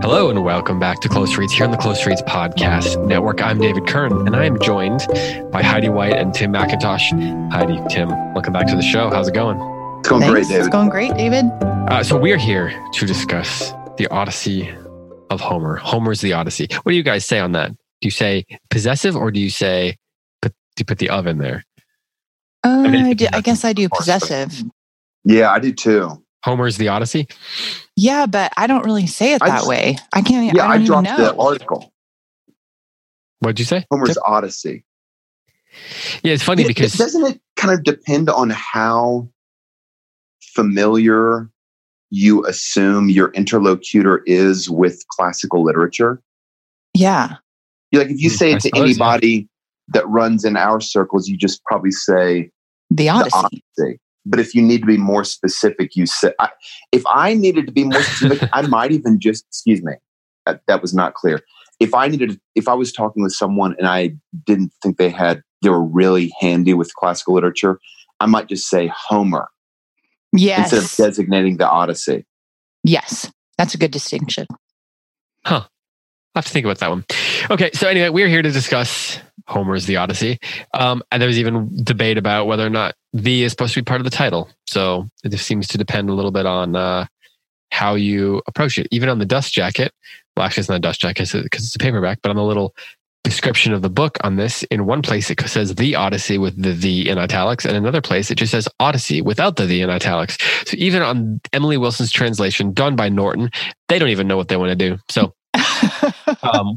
Hello and welcome back to Close Reads here on the Close Reads Podcast Network. I'm David Kern and I am joined by Heidi White and Tim McIntosh. Heidi, Tim, welcome back to the show. How's it going? It's going great, David. It's going great, David. So we are here to discuss the Odyssey of Homer. Homer's The Odyssey. What do you guys say on that? Do you say possessive or do you say put the of in there? I guess I do possessive. Yeah, I do too. Homer's The Odyssey? Yeah, but I don't really say it that way. I can't. Yeah, I dropped the article. What'd you say? Homer's Odyssey. Yeah, it's funny because doesn't it kind of depend on how familiar you assume your interlocutor is with classical literature? Yeah. Like if you say it to anybody that runs in our circles, you just probably say The Odyssey. But if you need to be more specific, you say, if I needed to be more specific, I might even just, excuse me, that was not clear. If I was talking with someone and I didn't think they were really handy with classical literature, I might just say Homer. Yes. Instead of designating the Odyssey. Yes. That's a good distinction. Huh. I have to think about that one. Okay, so anyway, we're here to discuss Homer's The Odyssey. And there was even debate about whether or not the is supposed to be part of the title. So it just seems to depend a little bit on how you approach it. Even on the dust jacket, well, actually it's not a dust jacket because it's a paperback, but on the little description of the book on this, in one place it says The Odyssey with the "the" in italics, and another place it just says Odyssey without the "the" in italics. So even on Emily Wilson's translation done by Norton, they don't even know what they want to do. So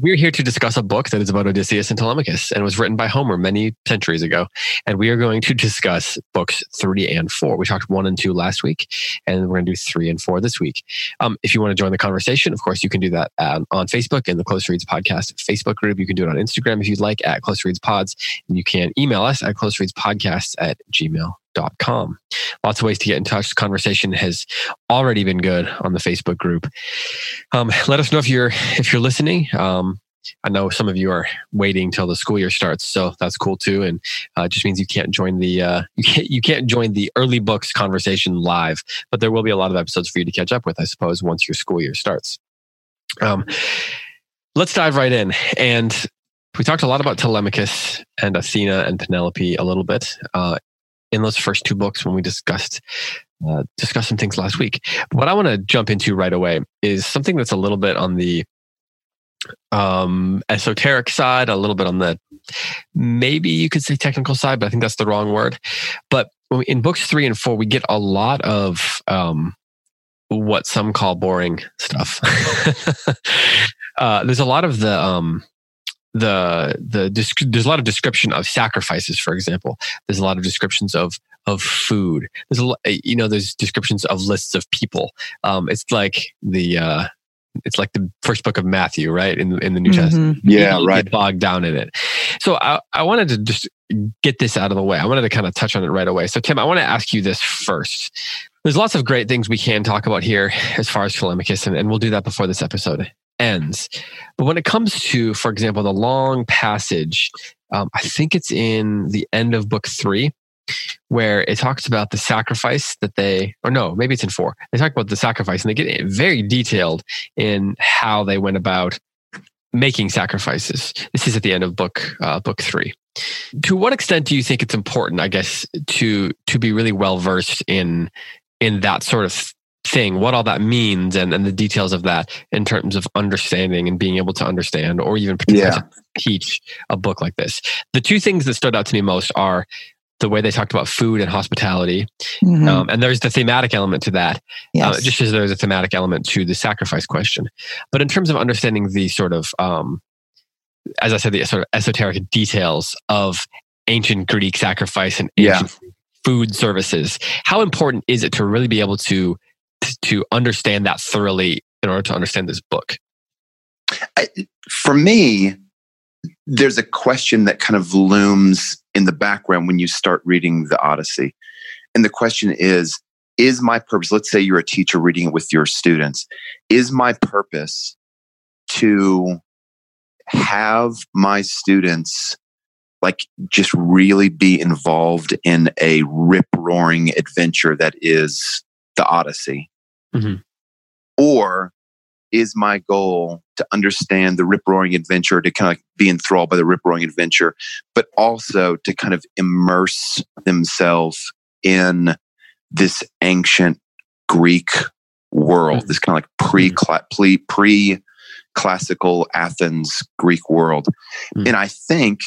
we're here to discuss a book that is about Odysseus and Telemachus and was written by Homer many centuries ago. And we are going to discuss books 3 and 4. We talked 1 and 2 last week, and we're going to do 3 and 4 this week. If you want to join the conversation, of course, you can do that on Facebook in the Close Reads Podcast Facebook group. You can do it on Instagram if you'd like at Close Reads Pods. And you can email us at closereadspodcasts@gmail.com. Lots of ways to get in touch. The conversation has already been good on the Facebook group. Let us know if you're listening. I know some of you are waiting till the school year starts, so that's cool too. And it just means you can't join the you can't join the early books conversation live, but there will be a lot of episodes for you to catch up with, I suppose, once your school year starts. Let's dive right in. And we talked a lot about Telemachus and Athena and Penelope a little bit in those first 2 books when we discussed some things last week. What I want to jump into right away is something that's a little bit on the esoteric side, a little bit on the, maybe you could say technical side, but I think that's the wrong word. But in books 3 and 4, we get a lot of what some call boring stuff. There's a lot of there's a lot of description of sacrifices, for example. There's a lot of descriptions of food. There's descriptions of lists of people. It's like the first book of Matthew, right? In the New Testament. Yeah, right. Get bogged down in it. So I wanted to just get this out of the way. I wanted to kind of touch on it right away. So Tim, I want to ask you this first. There's lots of great things we can talk about here as far as Telemachus, and we'll do that before this episode ends. But when it comes to, for example, the long passage, I think it's in the end of book 3, where it talks about the sacrifice maybe it's in 4. They talk about the sacrifice and they get very detailed in how they went about making sacrifices. This is at the end of book 3. To what extent do you think it's important, I guess, to be really well versed in that sort of thing, what all that means and the details of that in terms of understanding and being able to understand or even teach a book like this? The 2 things that stood out to me most are the way they talked about food and hospitality. Mm-hmm. And there's the thematic element to that, yes. Just as there's a thematic element to the sacrifice question. But in terms of understanding the sort of, as I said, the sort of esoteric details of ancient Greek sacrifice and ancient food services, how important is it to really be able to understand that thoroughly in order to understand this book? For me, there's a question that kind of looms in the background when you start reading the Odyssey. And the question is my purpose, let's say you're a teacher reading it with your students, is my purpose to have my students like just really be involved in a rip-roaring adventure that is The Odyssey? Mm-hmm. Or is my goal to understand the rip-roaring adventure, to kind of be enthralled by the rip-roaring adventure, but also to kind of immerse themselves in this ancient Greek world, this kind of like pre-classical Athens Greek world? Mm-hmm. And I think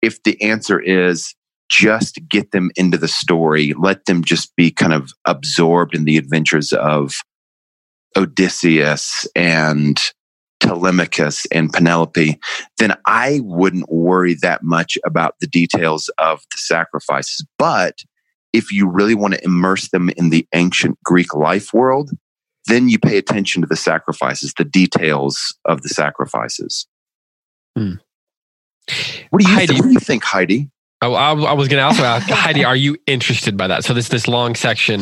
if the answer is just get them into the story, let them just be kind of absorbed in the adventures of Odysseus and Telemachus and Penelope, then I wouldn't worry that much about the details of the sacrifices. But if you really want to immerse them in the ancient Greek life world, then you pay attention to the sacrifices, the details of the sacrifices. Hmm. What do you think, Heidi? Oh, I was going to also ask, Heidi, are you interested by that? So this long section.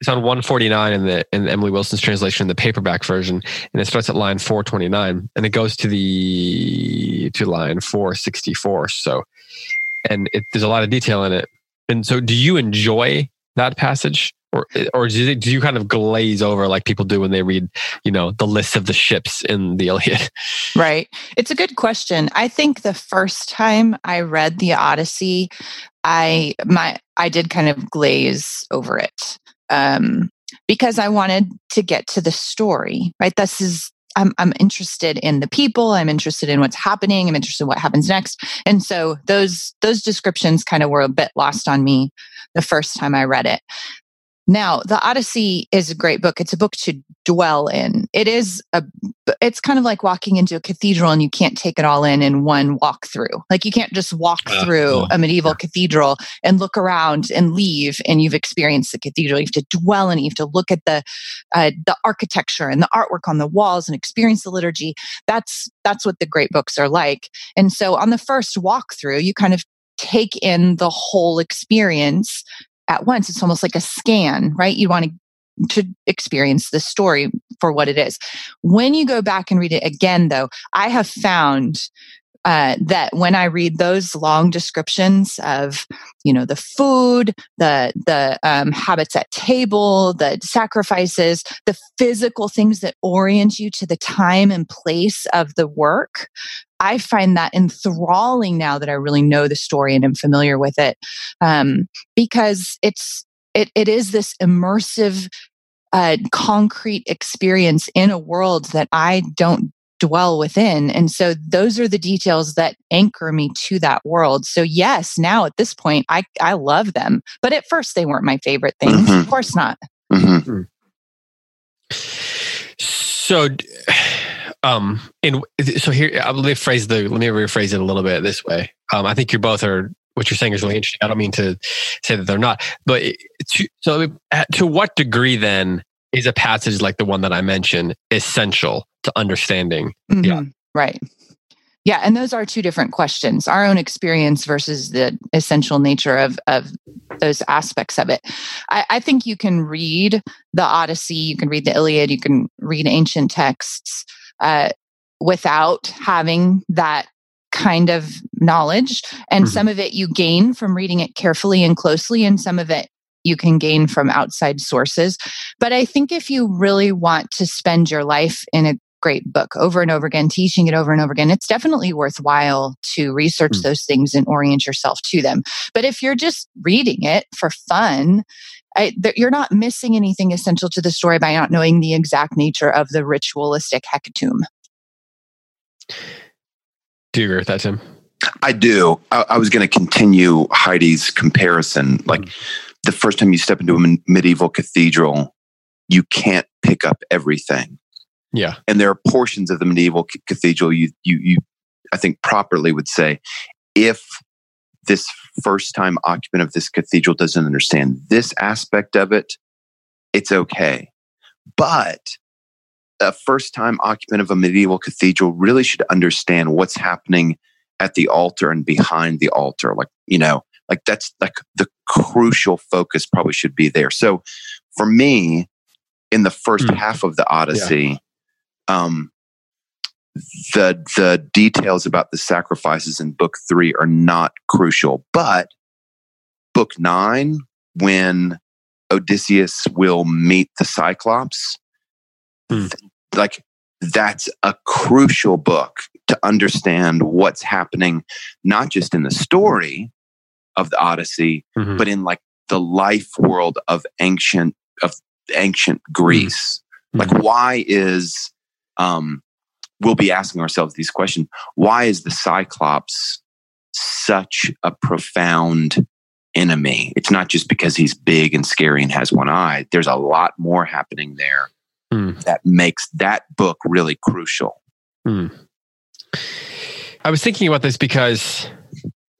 It's on 149 in Emily Wilson's translation, the paperback version, and it starts at line 429 and it goes to line 464. So, and there's a lot of detail in it. And so, do you enjoy that passage, or do you kind of glaze over like people do when they read, you know, the list of the ships in the Iliad? Right. It's a good question. I think the first time I read the Odyssey, I did kind of glaze over it. Because I wanted to get to the story, right? I'm interested in the people. I'm interested in what's happening. I'm interested in what happens next. And so those descriptions kind of were a bit lost on me the first time I read it. Now, The Odyssey is a great book. It's a book to dwell in. It's kind of like walking into a cathedral and you can't take it all in one walkthrough. Like you can't just walk through a medieval cathedral and look around and leave and you've experienced the cathedral. You have to dwell in it. You have to look at the architecture and the artwork on the walls and experience the liturgy. That's what the great books are like. And so on the first walkthrough, you kind of take in the whole experience at once. It's almost like a scan, right? You want to experience the story for what it is. When you go back and read it again, though, I have found that when I read those long descriptions of, you know, the food, the habits at table, the sacrifices, the physical things that orient you to the time and place of the work, I find that enthralling now that I really know the story and am familiar with it, because it is this immersive, concrete experience in a world that I don't dwell within. And so those are the details that anchor me to that world. So yes, now at this point, I love them. But at first, they weren't my favorite things. Mm-hmm. Of course not. Mm-hmm. So... let me rephrase it a little bit this way. I think you both are, what you're saying is really interesting. I don't mean to say that they're not, but to what degree then is a passage like the one that I mentioned essential to understanding? Mm-hmm. Yeah. Right. Yeah. And those are two different questions, our own experience versus the essential nature of those aspects of it. I think you can read the Odyssey, you can read the Iliad, you can read ancient texts, without having that kind of knowledge. And mm-hmm. some of it you gain from reading it carefully and closely, and some of it you can gain from outside sources. But I think if you really want to spend your life in a great book over and over again, teaching it over and over again, it's definitely worthwhile to research mm-hmm. those things and orient yourself to them. But if you're just reading it for fun, you're not missing anything essential to the story by not knowing the exact nature of the ritualistic hecatomb. Do you agree with that, Tim? I do. I was going to continue Heidi's comparison. Like the first time you step into a medieval cathedral, you can't pick up everything. Yeah. And there are portions of the medieval cathedral you I think properly would say, if this first-time occupant of this cathedral doesn't understand this aspect of it, it's okay. But a first-time occupant of a medieval cathedral really should understand what's happening at the altar and behind the altar. Like, you know, like that's like the crucial focus probably should be there. So for me, in the first half of the Odyssey, the details about the sacrifices in book 3 are not crucial, but book 9, when Odysseus will meet the Cyclops. Like, that's a crucial book to understand what's happening, not just in the story of the Odyssey, but in like the life world of ancient Greece. Like, why is, we'll be asking ourselves these questions. Why is the Cyclops such a profound enemy? It's not just because he's big and scary and has one eye. There's a lot more happening there that makes that book really crucial. I was thinking about this because,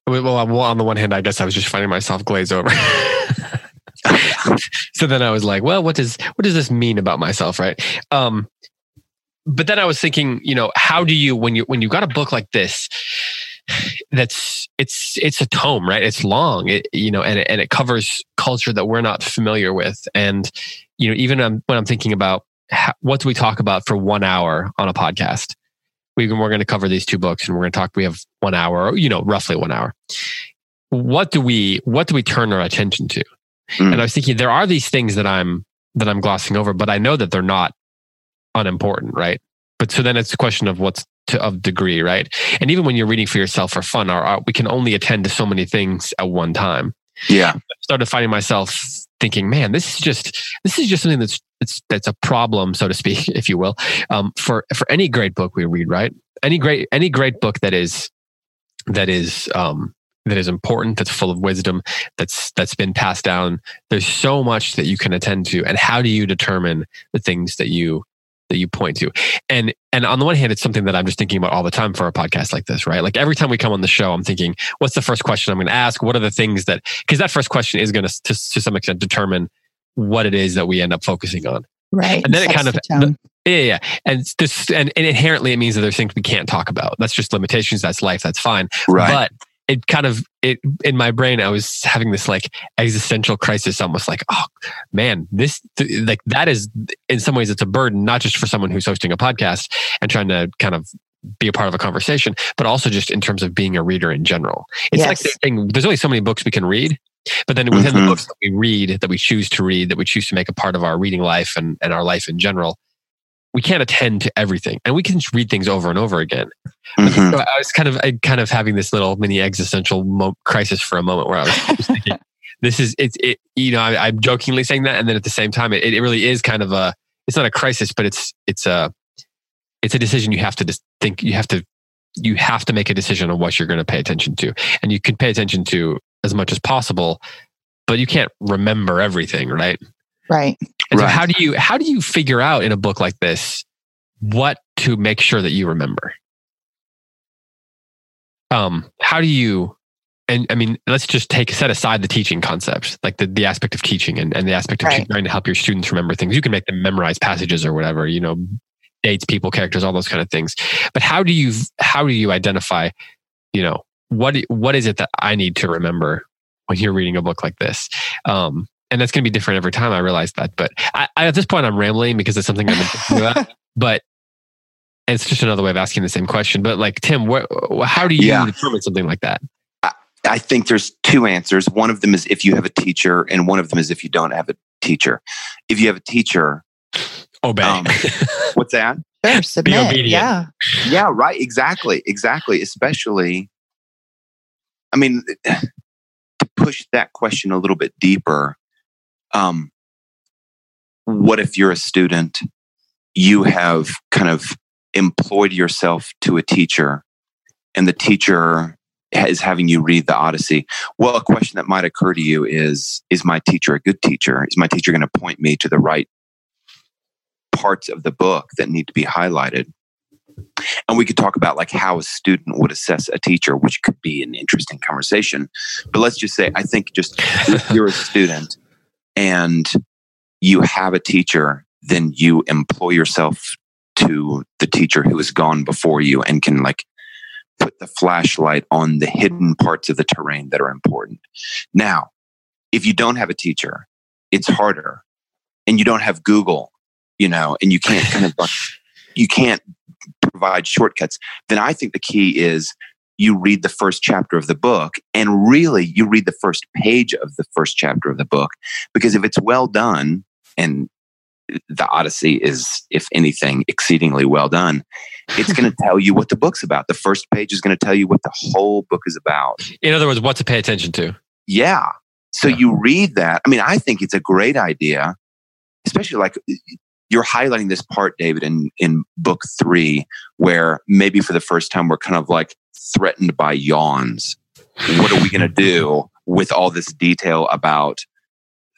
well, on the one hand, I guess I was just finding myself glaze over. So then I was like, well, what does this mean about myself, right? But then I was thinking, you know, how do you, when you've got a book like this, it's a tome, right? It's long, and it covers culture that we're not familiar with. And, you know, even when I'm thinking about what do we talk about for 1 hour on a podcast, we're going to cover these two books and we're going to talk, we have 1 hour, you know, roughly 1 hour. What do we turn our attention to? And I was thinking, there are these things that I'm glossing over, but I know that they're not unimportant, right? But so then it's a question of of degree, right? And even when you're reading for yourself for fun, we can only attend to so many things at one time. Yeah. I started finding myself thinking, man, this is just something that's a problem, so to speak, if you will, for any great book we read, right? Any great book that is important, that's full of wisdom, that's been passed down. There's so much that you can attend to, and how do you determine the things that you point to? And on the one hand, it's something that I'm just thinking about all the time for a podcast like this, right? Like, every time we come on the show, I'm thinking, what's the first question I'm going to ask? What are the things because that first question is going to some extent determine what it is that we end up focusing on. Right. And then it kind of, yeah. And inherently it means that there's things we can't talk about. That's just limitations. That's life. That's fine. Right. But it kind of, in my brain, I was having this like existential crisis, almost like, oh man, like that is, in some ways, it's a burden, not just for someone who's hosting a podcast and trying to kind of be a part of a conversation, but also just in terms of being a reader in general. It's like the thing, there's only so many books we can read, but then within the books that we read, that we choose to read, that we choose to make a part of our reading life and our life in general, we can't attend to everything, and we can just read things over and over again. So I was kind of having this little mini existential crisis for a moment, where I was thinking, I'm jokingly saying that, and then at the same time, it really is kind of it's not a crisis, but it's a decision you have to think. You have to make a decision on what you're going to pay attention to, and you can pay attention to as much as possible, but you can't remember everything, right? Right. And so how do you figure out in a book like this what to make sure that you remember? Let's just set aside the teaching concepts, like the aspect of teaching and the aspect of trying to help your students remember things. You can make them memorize passages or whatever, you know, dates, people, characters, all those kind of things. But how do you identify, you know, what is it that I need to remember when you're reading a book like this? And that's going to be different every time. I realize that, but I at this point I'm rambling because it's something I've been thinking about. But it's just another way of asking the same question. But like, Tim, how do you determine something like that? I think there's two answers. One of them is if you have a teacher, and one of them is if you don't have a teacher. If you have a teacher, obey. What's that? Sure, submit. Be obedient. Yeah. Yeah. Right. Exactly. Especially, I mean, to push that question a little bit deeper. What if you're a student, you have kind of employed yourself to a teacher, and the teacher is having you read the Odyssey? Well, a question that might occur to you is my teacher a good teacher? Is my teacher going to point me to the right parts of the book that need to be highlighted? And we could talk about like how a student would assess a teacher, which could be an interesting conversation. But let's just say, I think just if you're a student and you have a teacher, then you employ yourself to the teacher who has gone before you and can like put the flashlight on the hidden parts of the terrain that are important. Now, if you don't have a teacher, it's harder, and you don't have Google, you know, and you can't provide shortcuts. Then I think the key is you read the first chapter of the book, and really you read the first page of the first chapter of the book, because if it's well done, and the Odyssey is, if anything, exceedingly well done, it's going to tell you what the book's about. The first page is going to tell you what the whole book is about. In other words, what to pay attention to. Yeah. So you read that. I mean, I think it's a great idea, especially like you're highlighting this part, David, in book 3, where maybe for the first time we're kind of like threatened by yawns. What are we going to do with all this detail about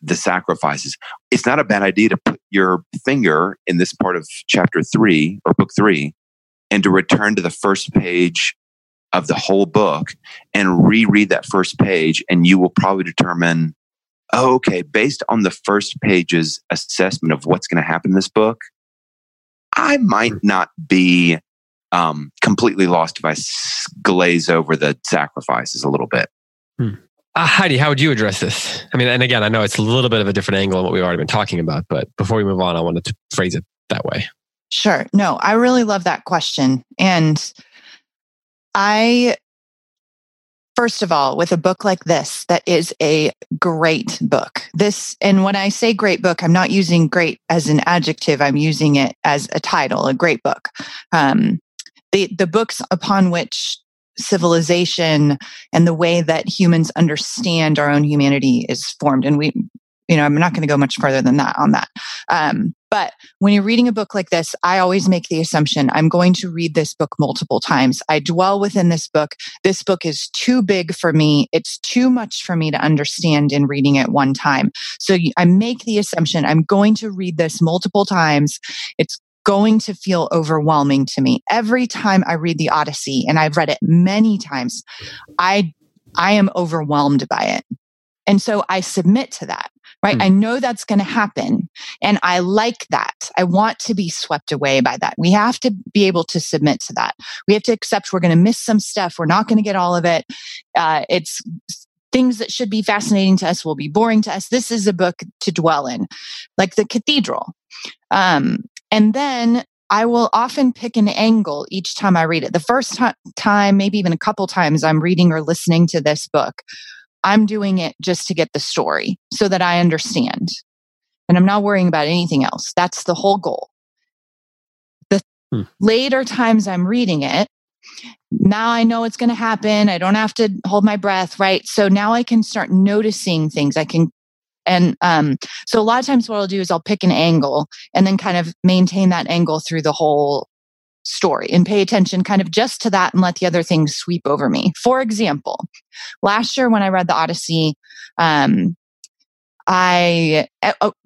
the sacrifices? It's not a bad idea to put your finger in this part of chapter 3 or book 3 and to return to the first page of the whole book and reread that first page, and you will probably determine, oh, okay, based on the first page's assessment of what's going to happen in this book, I might not be completely lost if I glaze over the sacrifices a little bit. Heidi, how would you address this? I mean, and again, I know it's a little bit of a different angle than what we've already been talking about, but before we move on, I wanted to phrase it that way. Sure. No, I really love that question. And I, first of all, with a book like this, that is a great book. This, and when I say great book, I'm not using great as an adjective. I'm using it as a title, a great book. The books upon which civilization and the way that humans understand our own humanity is formed. And we, you know, I'm not going to go much further than that on that. But when you're reading a book like this, I always make the assumption, I'm going to read this book multiple times. I dwell within this book. This book is too big for me. It's too much for me to understand in reading it one time. So I make the assumption, I'm going to read this multiple times. It's going to feel overwhelming to me. Every time I read the Odyssey, and I've read it many times, I am overwhelmed by it. And so I submit to that, right? I know that's going to happen. And I like that. I want to be swept away by that. We have to be able to submit to that. We have to accept we're going to miss some stuff. We're not going to get all of it. It's things that should be fascinating to us will be boring to us. This is a book to dwell in, like the cathedral. And then I will often pick an angle each time I read it. The first time, maybe even a couple times I'm reading or listening to this book, I'm doing it just to get the story so that I understand. And I'm not worrying about anything else. That's the whole goal. The later times I'm reading it, now I know it's going to happen. I don't have to hold my breath, right? So now I can start noticing things. So a lot of times what I'll do is I'll pick an angle and then kind of maintain that angle through the whole story and pay attention kind of just to that and let the other things sweep over me. For example, last year when I read the Odyssey, I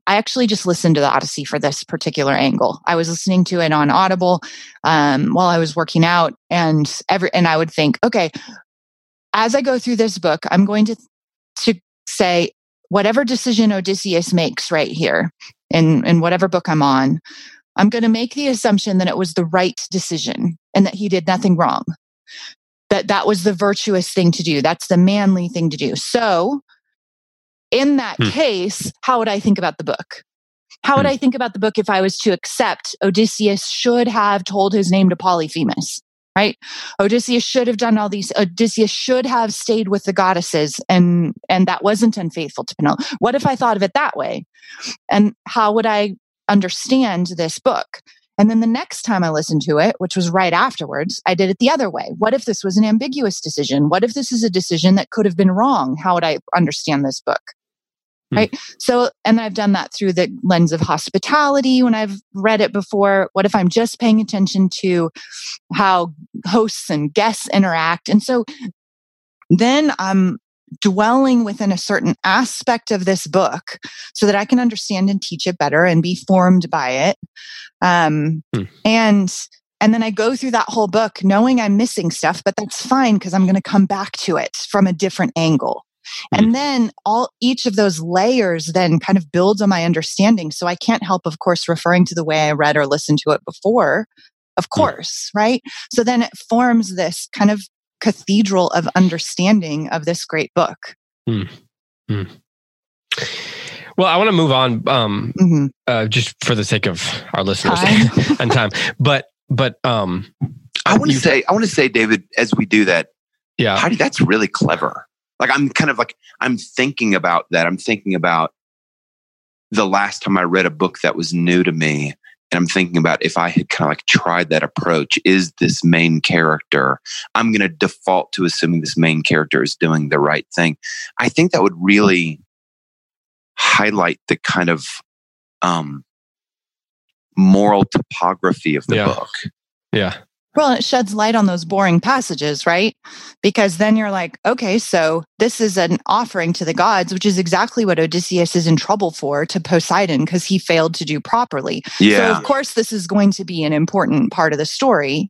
actually just listened to the Odyssey for this particular angle. I was listening to it on Audible while I was working out, and I would think, okay, as I go through this book, I'm going to say, whatever decision Odysseus makes right here in whatever book I'm on, I'm going to make the assumption that it was the right decision and that he did nothing wrong, that was the virtuous thing to do. That's the manly thing to do. So in that case, how would I think about the book? How would I think about the book if I was to accept Odysseus should have told his name to Polyphemus? Right? Odysseus should have done all these. Odysseus should have stayed with the goddesses and that wasn't unfaithful to Penelope. What if I thought of it that way? And how would I understand this book? And then the next time I listened to it, which was right afterwards, I did it the other way. What if this was an ambiguous decision? What if this is a decision that could have been wrong? How would I understand this book? Right? So, and I've done that through the lens of hospitality when I've read it before. What if I'm just paying attention to how hosts and guests interact? And so then I'm dwelling within a certain aspect of this book so that I can understand and teach it better and be formed by it. And then I go through that whole book knowing I'm missing stuff, but that's fine because I'm going to come back to it from a different angle. And then each of those layers then kind of builds on my understanding. So I can't help, of course, referring to the way I read or listened to it before, of course, right? So then it forms this kind of cathedral of understanding of this great book. Well, I want to move on just for the sake of our listeners and time. But I want to say, David, as we do that, Yeah. That's really clever. Like, I'm thinking about that. I'm thinking about the last time I read a book that was new to me. And I'm thinking about if I had kind of like tried that approach, is this main character, I'm going to default to assuming this main character is doing the right thing. I think that would really highlight the kind of moral topography of the book. Yeah. Well, it sheds light on those boring passages, right? Because then you're like, okay, so this is an offering to the gods, which is exactly what Odysseus is in trouble for to Poseidon because he failed to do properly. Yeah. So, of course, this is going to be an important part of the story,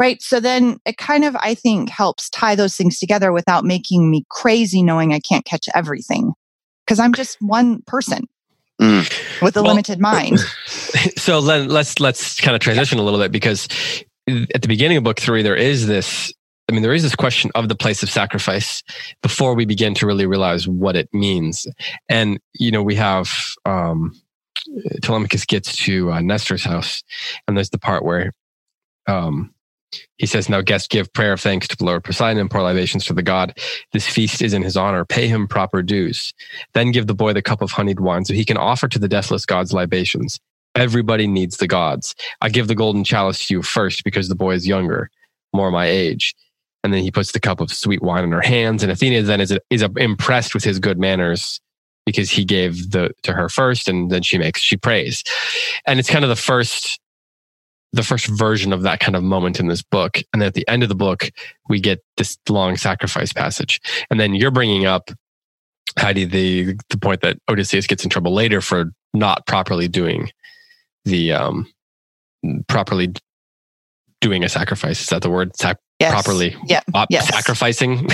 right? So then it kind of, I think, helps tie those things together without making me crazy knowing I can't catch everything because I'm just one person. Mm. With a limited mind. So let's kind of transition a little bit, because at the beginning of book 3, there is this question of the place of sacrifice before we begin to really realize what it means. And, you know, we have Telemachus gets to Nestor's house, and there's the part where he says, "Now guests, give prayer of thanks to the Lord Poseidon and pour libations to the god. This feast is in his honor. Pay him proper dues. Then give the boy the cup of honeyed wine so he can offer to the deathless gods libations. Everybody needs the gods. I give the golden chalice to you first because the boy is younger, more my age." And then he puts the cup of sweet wine in her hands. And Athena then is impressed with his good manners because he gave to her first, and then she prays. And it's kind of the first version of that kind of moment in this book. And at the end of the book, we get this long sacrifice passage. And then you're bringing up, Heidi, the point that Odysseus gets in trouble later for not properly doing a sacrifice. Is that the word? Yes. Properly. Yeah. Yes. Sacrificing.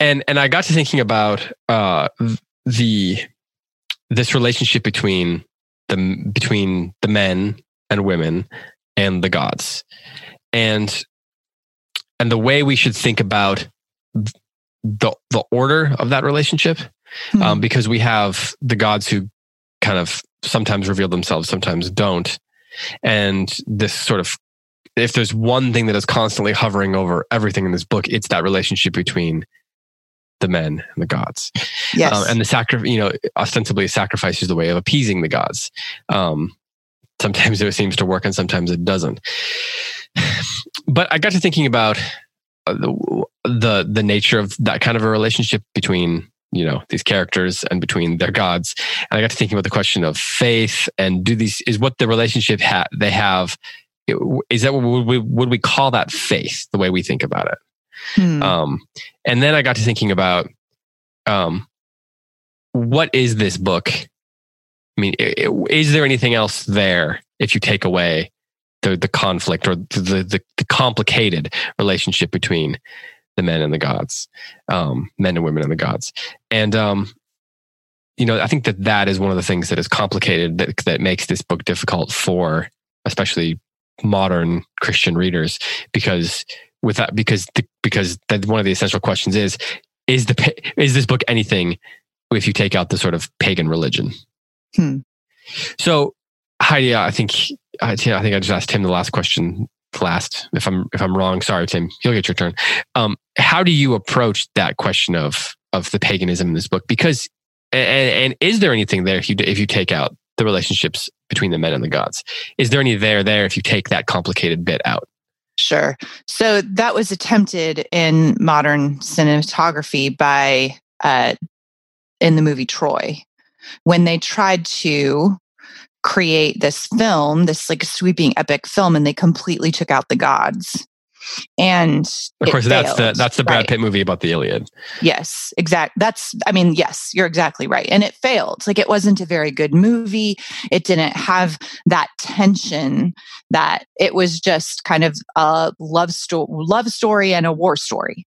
And I got to thinking about this relationship between the men and women and the gods, and the way we should think about the order of that relationship, because we have the gods who kind of sometimes reveal themselves, sometimes don't, and this sort of, if there's one thing that is constantly hovering over everything in this book, it's that relationship between the men and the gods. Yes. And the sacrifice, you know, ostensibly sacrifice is the way of appeasing the gods. Sometimes it seems to work and sometimes it doesn't. But I got to thinking about the nature of that kind of a relationship between, you know, these characters and between their gods. And I got to thinking about the question of faith, and is what the relationship they have, is that would we call that faith the way we think about it? And then I got to thinking about what is this book? I mean, is there anything else there if you take away the conflict or the complicated relationship between the men and the gods, men and women and the gods? And, you know, I think that is one of the things that is complicated that makes this book difficult for especially modern Christian readers, because that one of the essential questions is this book anything if you take out the sort of pagan religion? So Heidi, I think I just asked Tim the last question last. If I'm wrong, sorry, Tim, you'll get your turn. How do you approach that question of the paganism in this book? Because, and is there anything there if you take out the relationships between the men and the gods? Is there any there if you take that complicated bit out? Sure. So that was attempted in modern cinematography by in the movie Troy, when they tried to create this film, this like sweeping epic film, and they completely took out the gods. And of course, that's the Brad Pitt movie about the Iliad. Yes, exactly. Yes, you're exactly right. And it failed. Like, it wasn't a very good movie. It didn't have that tension, that it was just kind of a love story and a war story.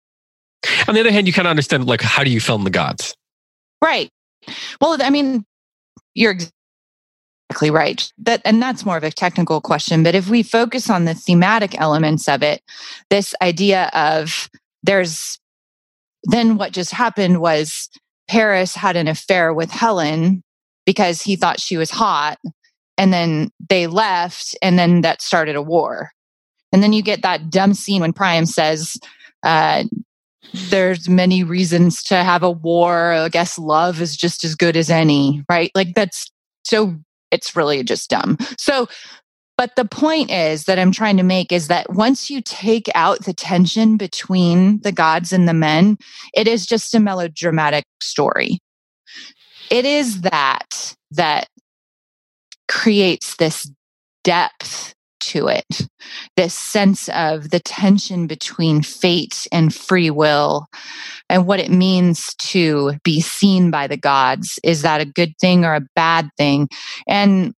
On the other hand, you kind of understand, like, how do you film the gods? Right. Well, I mean, you're exactly right. And that's more of a technical question. But if we focus on the thematic elements of it, this idea of then what just happened was Paris had an affair with Helen because he thought she was hot, and then they left, and then that started a war. And then you get that dumb scene when Priam says, there's many reasons to have a war. I guess love is just as good as any, right? Like that's so, it's really just dumb. So, but the point is that I'm trying to make is that once you take out the tension between the gods and the men, it is just a melodramatic story. It is that creates this depth to it, this sense of the tension between fate and free will, and what it means to be seen by the gods. Is that a good thing or a bad thing? And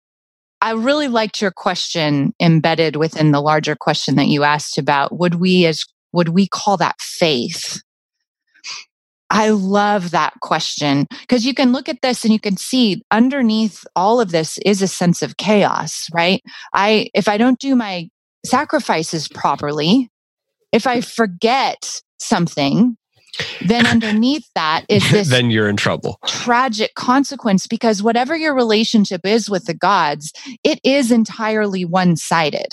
I really liked your question embedded within the larger question that you asked about, would we call that faith? I love that question, because you can look at this and you can see underneath all of this is a sense of chaos, right? If I don't do my sacrifices properly, if I forget something, then underneath that is this then you're in trouble. Tragic consequence, because whatever your relationship is with the gods, it is entirely one-sided,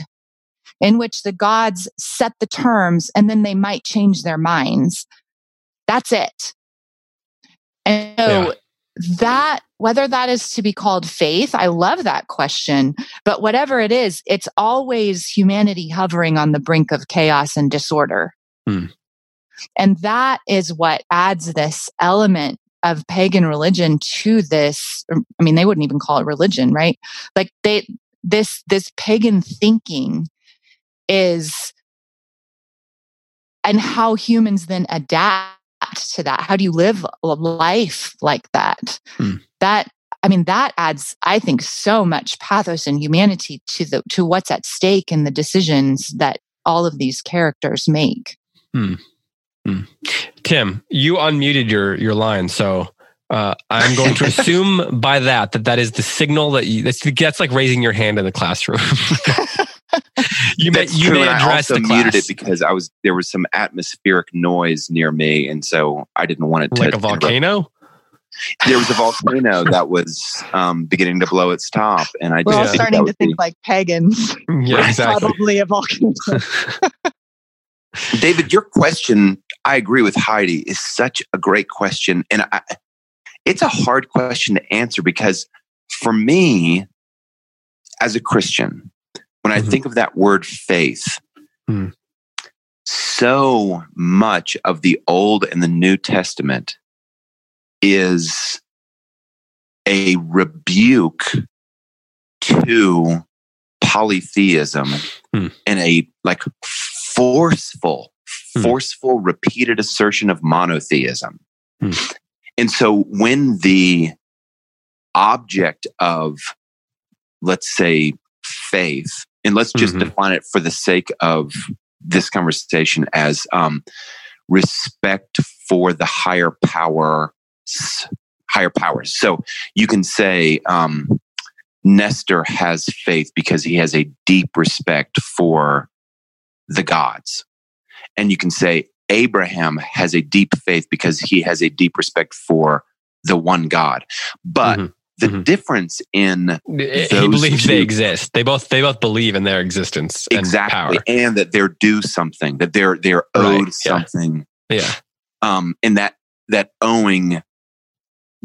in which the gods set the terms and then they might change their minds. That's it. And so that, whether that is to be called faith, I love that question. But whatever it is, it's always humanity hovering on the brink of chaos and disorder. Mm. And that is what adds this element of pagan religion to this. I mean, they wouldn't even call it religion, right? Like this pagan thinking is, and how humans then adapt to that. How do you live a life like that? Mm. That adds, I think, so much pathos and humanity to what's at stake in the decisions that all of these characters make. Mm. Mm. Tim, you unmuted your line, so I'm going to assume by that is the signal that's like raising your hand in the classroom. You may address the class. I also muted it because there was some atmospheric noise near me, and so I didn't want it to... Like a volcano? Interrupt. There was a volcano that was beginning to blow its top, and I... We're all starting to think like pagans. Yeah, exactly. Probably a volcano. David, your question, I agree with Heidi, is such a great question, and it's a hard question to answer, because for me, as a Christian... When I think of that word faith, so much of the Old and the New Testament is a rebuke to polytheism and a forceful, repeated assertion of monotheism. Mm. And so when the object of, let's say, faith, and let's just define it for the sake of this conversation as respect for the higher powers. So you can say Nestor has faith because he has a deep respect for the gods. And you can say Abraham has a deep faith because he has a deep respect for the one God. But the difference in he believes they exist. They both believe in their existence, exactly, and power, and that they're due something, that they're owed something. Yeah, and that owing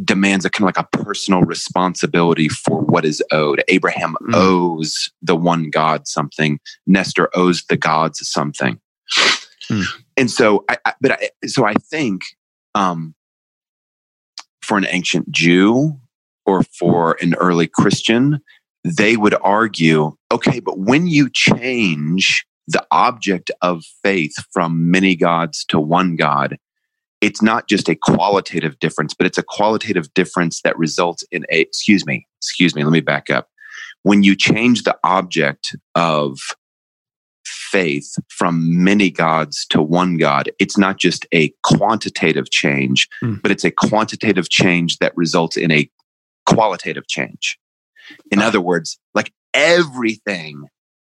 demands a kind of like a personal responsibility for what is owed. Abraham owes the one God something. Nestor owes the gods something. Mm. And so, I think for an ancient Jew, or for an early Christian, they would argue, okay, but when you change the object of faith from many gods to one God, it's not just a qualitative difference, but it's a qualitative difference that results in a... excuse me, let me back up. When you change the object of faith from many gods to one God, it's not just a quantitative change, but it's a quantitative change that results in a qualitative change. In other words, like everything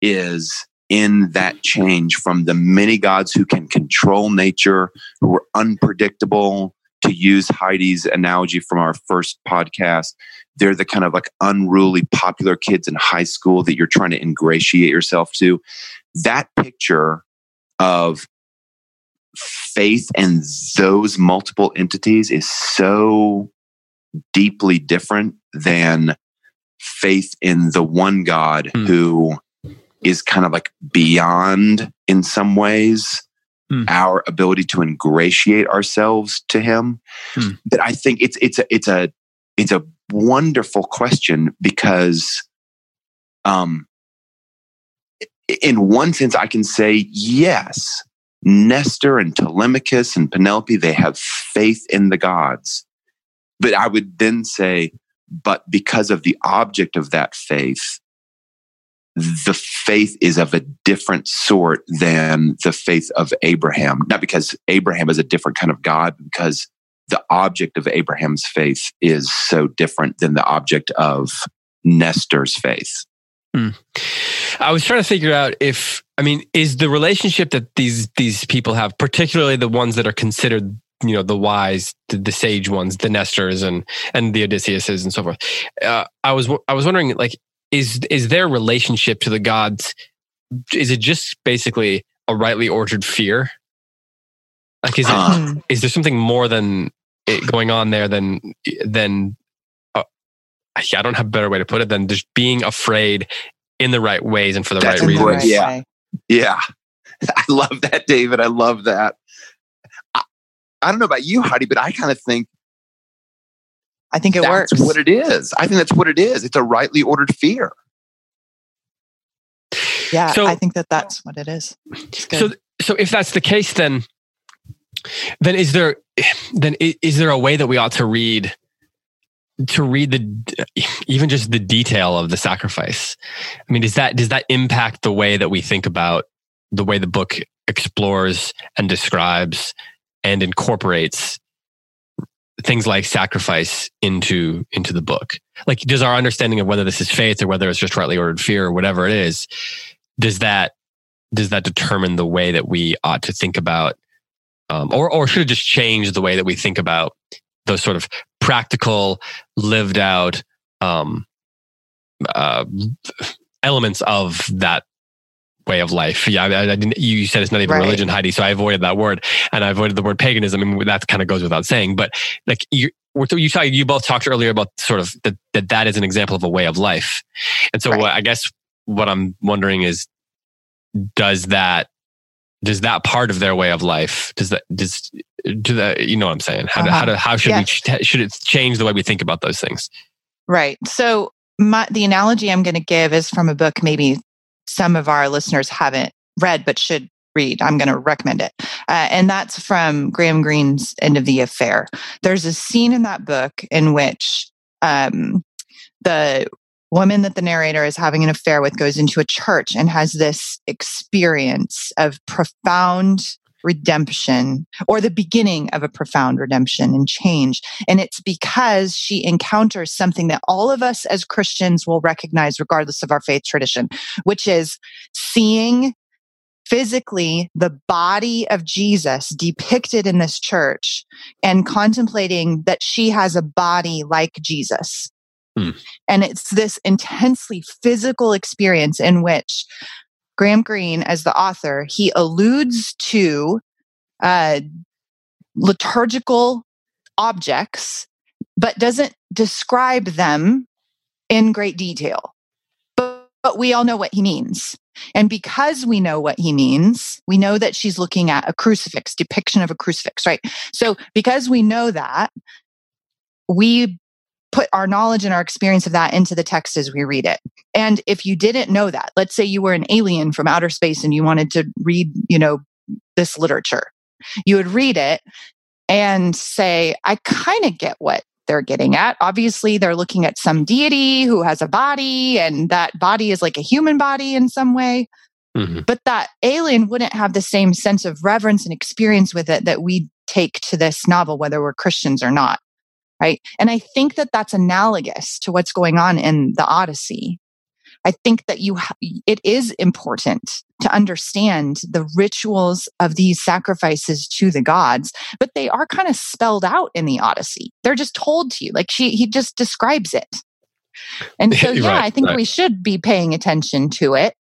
is in that change, from the many gods who can control nature, who are unpredictable, to use Heidi's analogy from our first podcast, they're the kind of like unruly popular kids in high school that you're trying to ingratiate yourself to. That picture of faith and those multiple entities is so deeply different than faith in the one God who is kind of like beyond, in some ways, our ability to ingratiate ourselves to him. But I think it's a wonderful question because, in one sense, I can say yes. Nestor and Telemachus and Penelope, they have faith in the gods, but I would then say, but because of the object of that faith, the faith is of a different sort than the faith of Abraham. Not because Abraham is a different kind of God, but because the object of Abraham's faith is so different than the object of Nestor's faith. I was trying to figure out if, is the relationship that these people have, particularly the ones that are considered, the wise, the sage ones, the Nestors and the Odysseus's and so forth. I was wondering, is their relationship to the gods, is it just basically a rightly ordered fear? Is there something more than it going on there than I don't have a better way to put it than just being afraid in the right ways and for the right reasons. Yeah. I love that, David. I love that. I don't know about you, Heidi, but I kind of think that's what it is. I think that's what it is. It's a rightly ordered fear. Yeah, so, I think that's what it is. So if that's the case, then is there a way that we ought to read the even just the detail of the sacrifice? Does that impact the way that we think about the way the book explores and describes and incorporates things like sacrifice into the book? Like, does our understanding of whether this is faith or whether it's just rightly ordered fear or whatever it is, does that determine the way that we ought to think about, or should it just change the way that we think about those sort of practical, lived out elements of that way of life? Yeah, I didn't. You said it's not even religion, Heidi, so I avoided that word, and I avoided the word paganism. That kind of goes without saying. But you both talked earlier about sort of that is an example of a way of life, and so I guess what I'm wondering is, does that part of their way of life you know what I'm saying? How should it change the way we think about those things? Right. So the analogy I'm going to give is from a book maybe some of our listeners haven't read but should read. I'm going to recommend it. And that's from Graham Greene's End of the Affair. There's a scene in that book in which the woman that the narrator is having an affair with goes into a church and has this experience of profound redemption, or the beginning of a profound redemption and change. And it's because she encounters something that all of us as Christians will recognize regardless of our faith tradition, which is seeing physically the body of Jesus depicted in this church and contemplating that she has a body like Jesus. And it's this intensely physical experience in which Graham Greene, as the author, he alludes to liturgical objects, but doesn't describe them in great detail. But we all know what he means. And because we know what he means, we know that she's looking at a crucifix, depiction of a crucifix, right? So because we know that, we put our knowledge and our experience of that into the text as we read it. And if you didn't know that, let's say you were an alien from outer space and you wanted to read, this literature, you would read it and say, I kind of get what they're getting at. Obviously, they're looking at some deity who has a body, and that body is like a human body in some way. Mm-hmm. But that alien wouldn't have the same sense of reverence and experience with it that we take to this novel, whether we're Christians or not. Right. And I think that that's analogous to what's going on in the Odyssey. I think that it is important to understand the rituals of these sacrifices to the gods, but they are kind of spelled out in the Odyssey. They're just told to you. Like he just describes it. And so, yeah, right, I think right. We should be paying attention to it.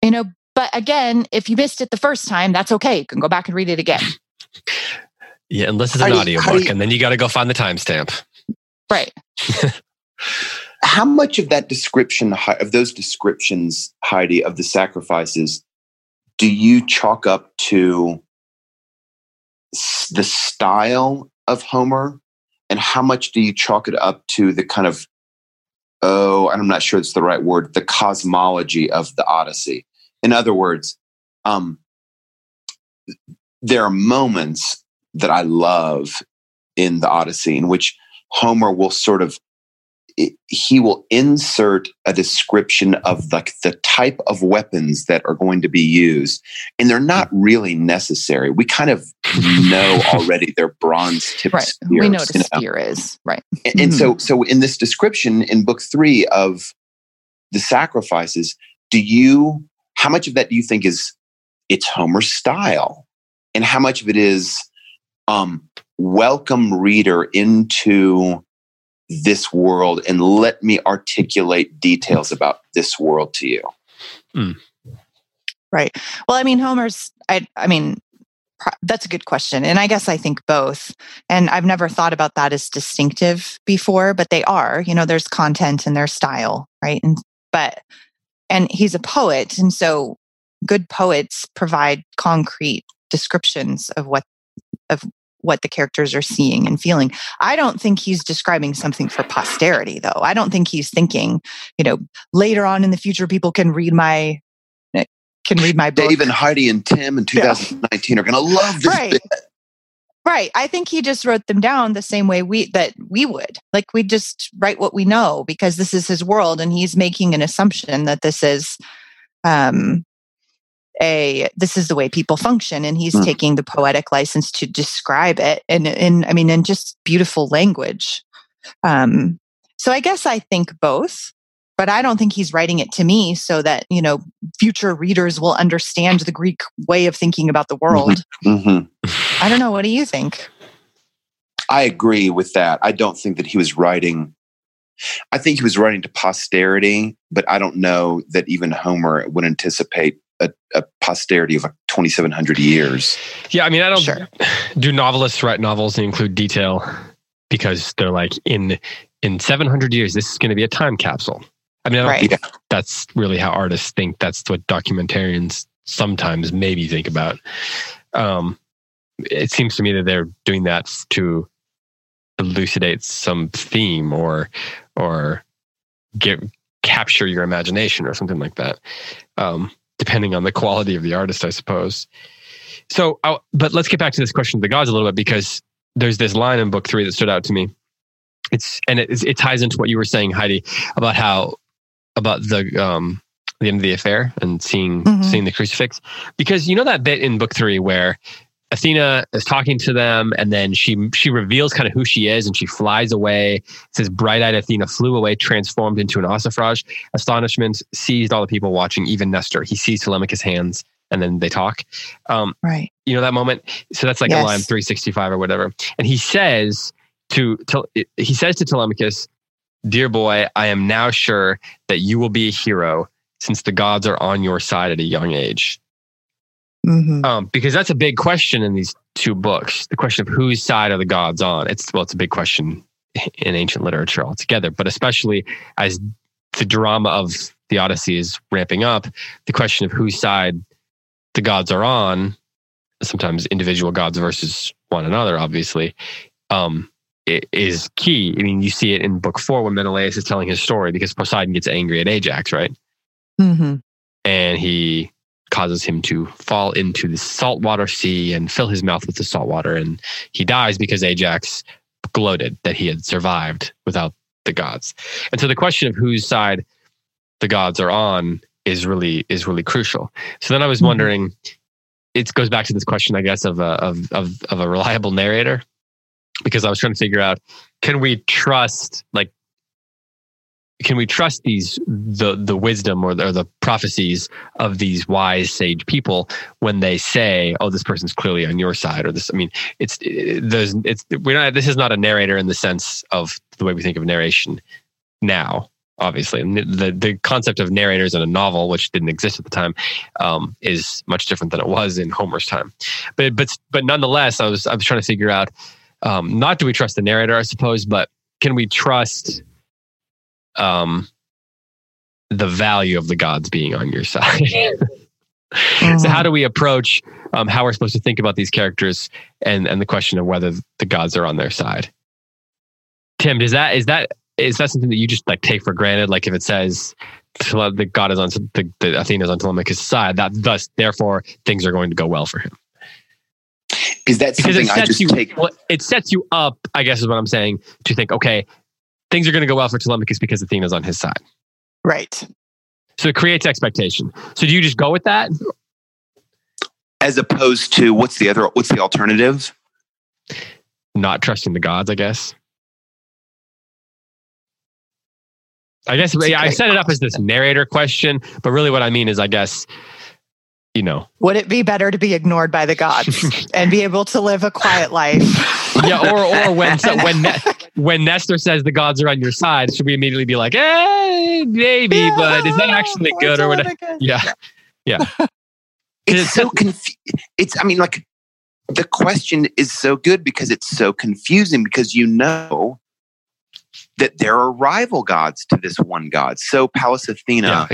You know, but again, if you missed it the first time, that's okay. You can go back and read it again. Yeah, unless it's an audiobook, and then you got to go find the timestamp. Right. How much of that description, of those descriptions, Heidi, of the sacrifices, do you chalk up to the style of Homer? And how much do you chalk it up to the kind of, I'm not sure it's the right word, the cosmology of the Odyssey? In other words, there are moments that I love in the Odyssey in which Homer will he will insert a description of like the type of weapons that are going to be used, and they're not really necessary. We kind of know already they're bronze-tipped right. spears. We know what a spear is, right? And, so in this description in Book 3 of the sacrifices, how much of that do you think is it's Homer's style, and how much of it is welcome reader into this world and let me articulate details about this world to you? Mm. Right. Well, I mean, that's a good question. And I guess I think both. And I've never thought about that as distinctive before, but they are, you know, there's content and there's style, right? And he's a poet. And so good poets provide concrete descriptions of what the characters are seeing and feeling. I don't think he's describing something for posterity, though. I don't think he's thinking, you know, later on in the future, people can read my book. Dave and Heidi and Tim in 2019 are going to love this right. bit. Right. I think he just wrote them down the same way that we would. Like, we just write what we know because this is his world, and he's making an assumption that this is the way people function, and he's taking the poetic license to describe it in just beautiful language. So I guess I think both, but I don't think he's writing it to me so that, you know, future readers will understand the Greek way of thinking about the world. Mm-hmm. I don't know. What do you think? I agree with that. I don't think that he was writing. I think he was writing to posterity, but I don't know that even Homer would anticipate a posterity of 2,700 years. Yeah, I mean, I don't... Sure. Do novelists write novels and include detail because they're like, in 700 years, this is going to be a time capsule? I mean, I don't right. think that's really how artists think. That's what documentarians sometimes maybe think about. It seems to me that they're doing that to elucidate some theme or capture your imagination or something like that. Depending on the quality of the artist, I suppose. So, but let's get back to this question of the gods a little bit, because there's this line in Book 3 that stood out to me. It ties into what you were saying, Heidi, about the end of the affair and seeing the crucifix. Because you know that bit in Book 3 where Athena is talking to them, and then she reveals kind of who she is, and she flies away. It says, bright-eyed Athena flew away, transformed into an ossifrage. Astonishment seized all the people watching, even Nestor. He seized Telemachus' hands, and then they talk. Right. You know that moment? So that's like a line 365 or whatever. And he says to Telemachus, "Dear boy, I am now sure that you will be a hero, since the gods are on your side at a young age." Mm-hmm. Because that's a big question in these two books. The question of whose side are the gods on? It's a big question in ancient literature altogether, but especially as the drama of the Odyssey is ramping up, the question of whose side the gods are on, sometimes individual gods versus one another, obviously, is key. I mean, you see it in Book 4 when Menelaus is telling his story because Poseidon gets angry at Ajax, right? Mm-hmm. And he causes him to fall into the saltwater sea and fill his mouth with the saltwater. And he dies because Ajax gloated that he had survived without the gods. And so the question of whose side the gods are on is really crucial. So then I was wondering, it goes back to this question, I guess, of a reliable narrator, because I was trying to figure out, can we trust, like, can we trust these the wisdom or the prophecies of these wise sage people when they say, "Oh, this person's clearly on your side," or this? I mean, This is not a narrator in the sense of the way we think of narration now. Obviously, the concept of narrators in a novel, which didn't exist at the time, is much different than it was in Homer's time. But nonetheless, I was trying to figure out not do we trust the narrator, I suppose, but can we trust the value of the gods being on your side? So how do we approach how we're supposed to think about these characters and the question of whether the gods are on their side? Tim, is that something that you just like take for granted? Like if it says the god is on the Athena is on Telemachus' side, that thus therefore things are going to go well for him. It sets you up, I guess is what I'm saying, to think, okay, things are going to go well for Telemachus because Athena's on his side. Right. So it creates expectation. So do you just go with that? As opposed to what's the alternative? Not trusting the gods, I guess. I set it up as this narrator question, but really what I mean is, I guess, you know. Would it be better to be ignored by the gods and be able to live a quiet life? Yeah, or when Nestor says the gods are on your side, should we immediately be like, "Hey, maybe, yeah, but is that actually good or whatever?" Yeah. It's so confusing. The question is so good because it's so confusing because that there are rival gods to this one god. So Pallas Athena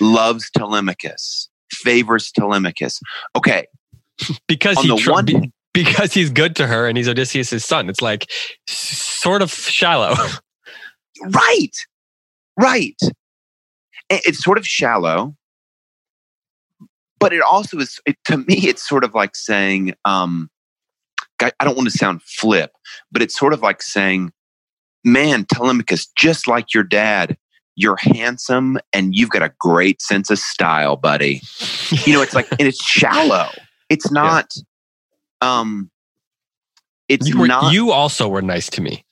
loves Telemachus, favors Telemachus. Okay. Because he's good to her and he's Odysseus' son. It's like sort of shallow. Right. It's sort of shallow, but it also is, to me, it's sort of like saying, I don't want to sound flip, but it's sort of like saying, "Man, Telemachus, just like your dad, you're handsome and you've got a great sense of style, buddy." You know, it's like, and it's shallow. It's not, You also were nice to me.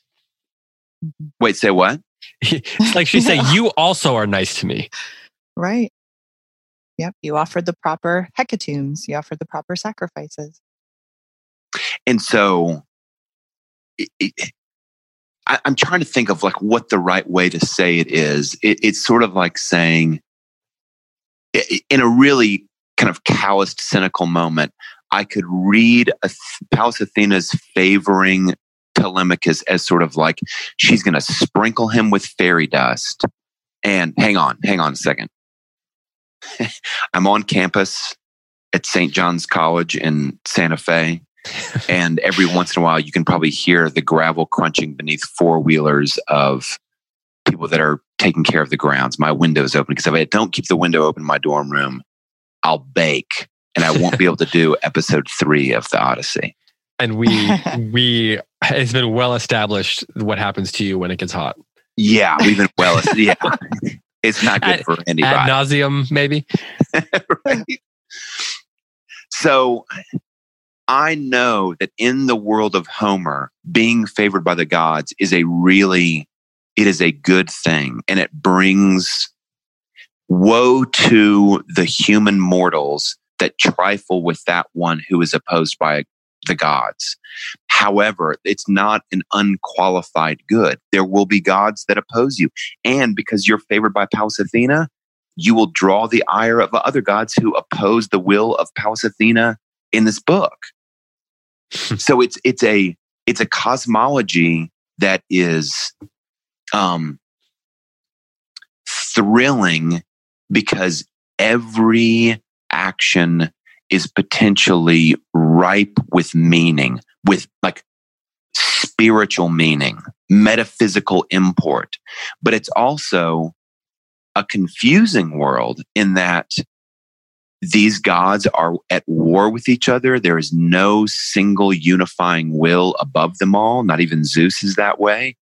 Wait, say what? It's like she said, "You also are nice to me." Right. Yep. You offered the proper hecatombs. You offered the proper sacrifices. And so, I'm trying to think of like what the right way to say it is. It's sort of like saying, in a really kind of calloused, cynical moment, I could read Pallas Athena's favoring Telemachus as sort of like she's going to sprinkle him with fairy dust. And hang on a second. I'm on campus at St. John's College in Santa Fe. And every once in a while, you can probably hear the gravel crunching beneath four-wheelers of people that are taking care of the grounds. My window's open because if I don't keep the window open in my dorm room, I'll bake and I won't be able to do episode 3 of The Odyssey. And we it's been well established what happens to you when it gets hot. Yeah, we've been well established. Yeah, it's not good for anybody. Ad nauseum, maybe. Right. So, I know that in the world of Homer, being favored by the gods is a good thing. And it brings woe to the human mortals that trifle with that one who is opposed by the gods. However, it's not an unqualified good. There will be gods that oppose you. And because you're favored by Pallas Athena, you will draw the ire of other gods who oppose the will of Pallas Athena in this book. So it's a cosmology that is thrilling because every action is potentially ripe with meaning, with like spiritual meaning, metaphysical import. But it's also a confusing world in that these gods are at war with each other. There is no single unifying will above them all. Not even Zeus is that way.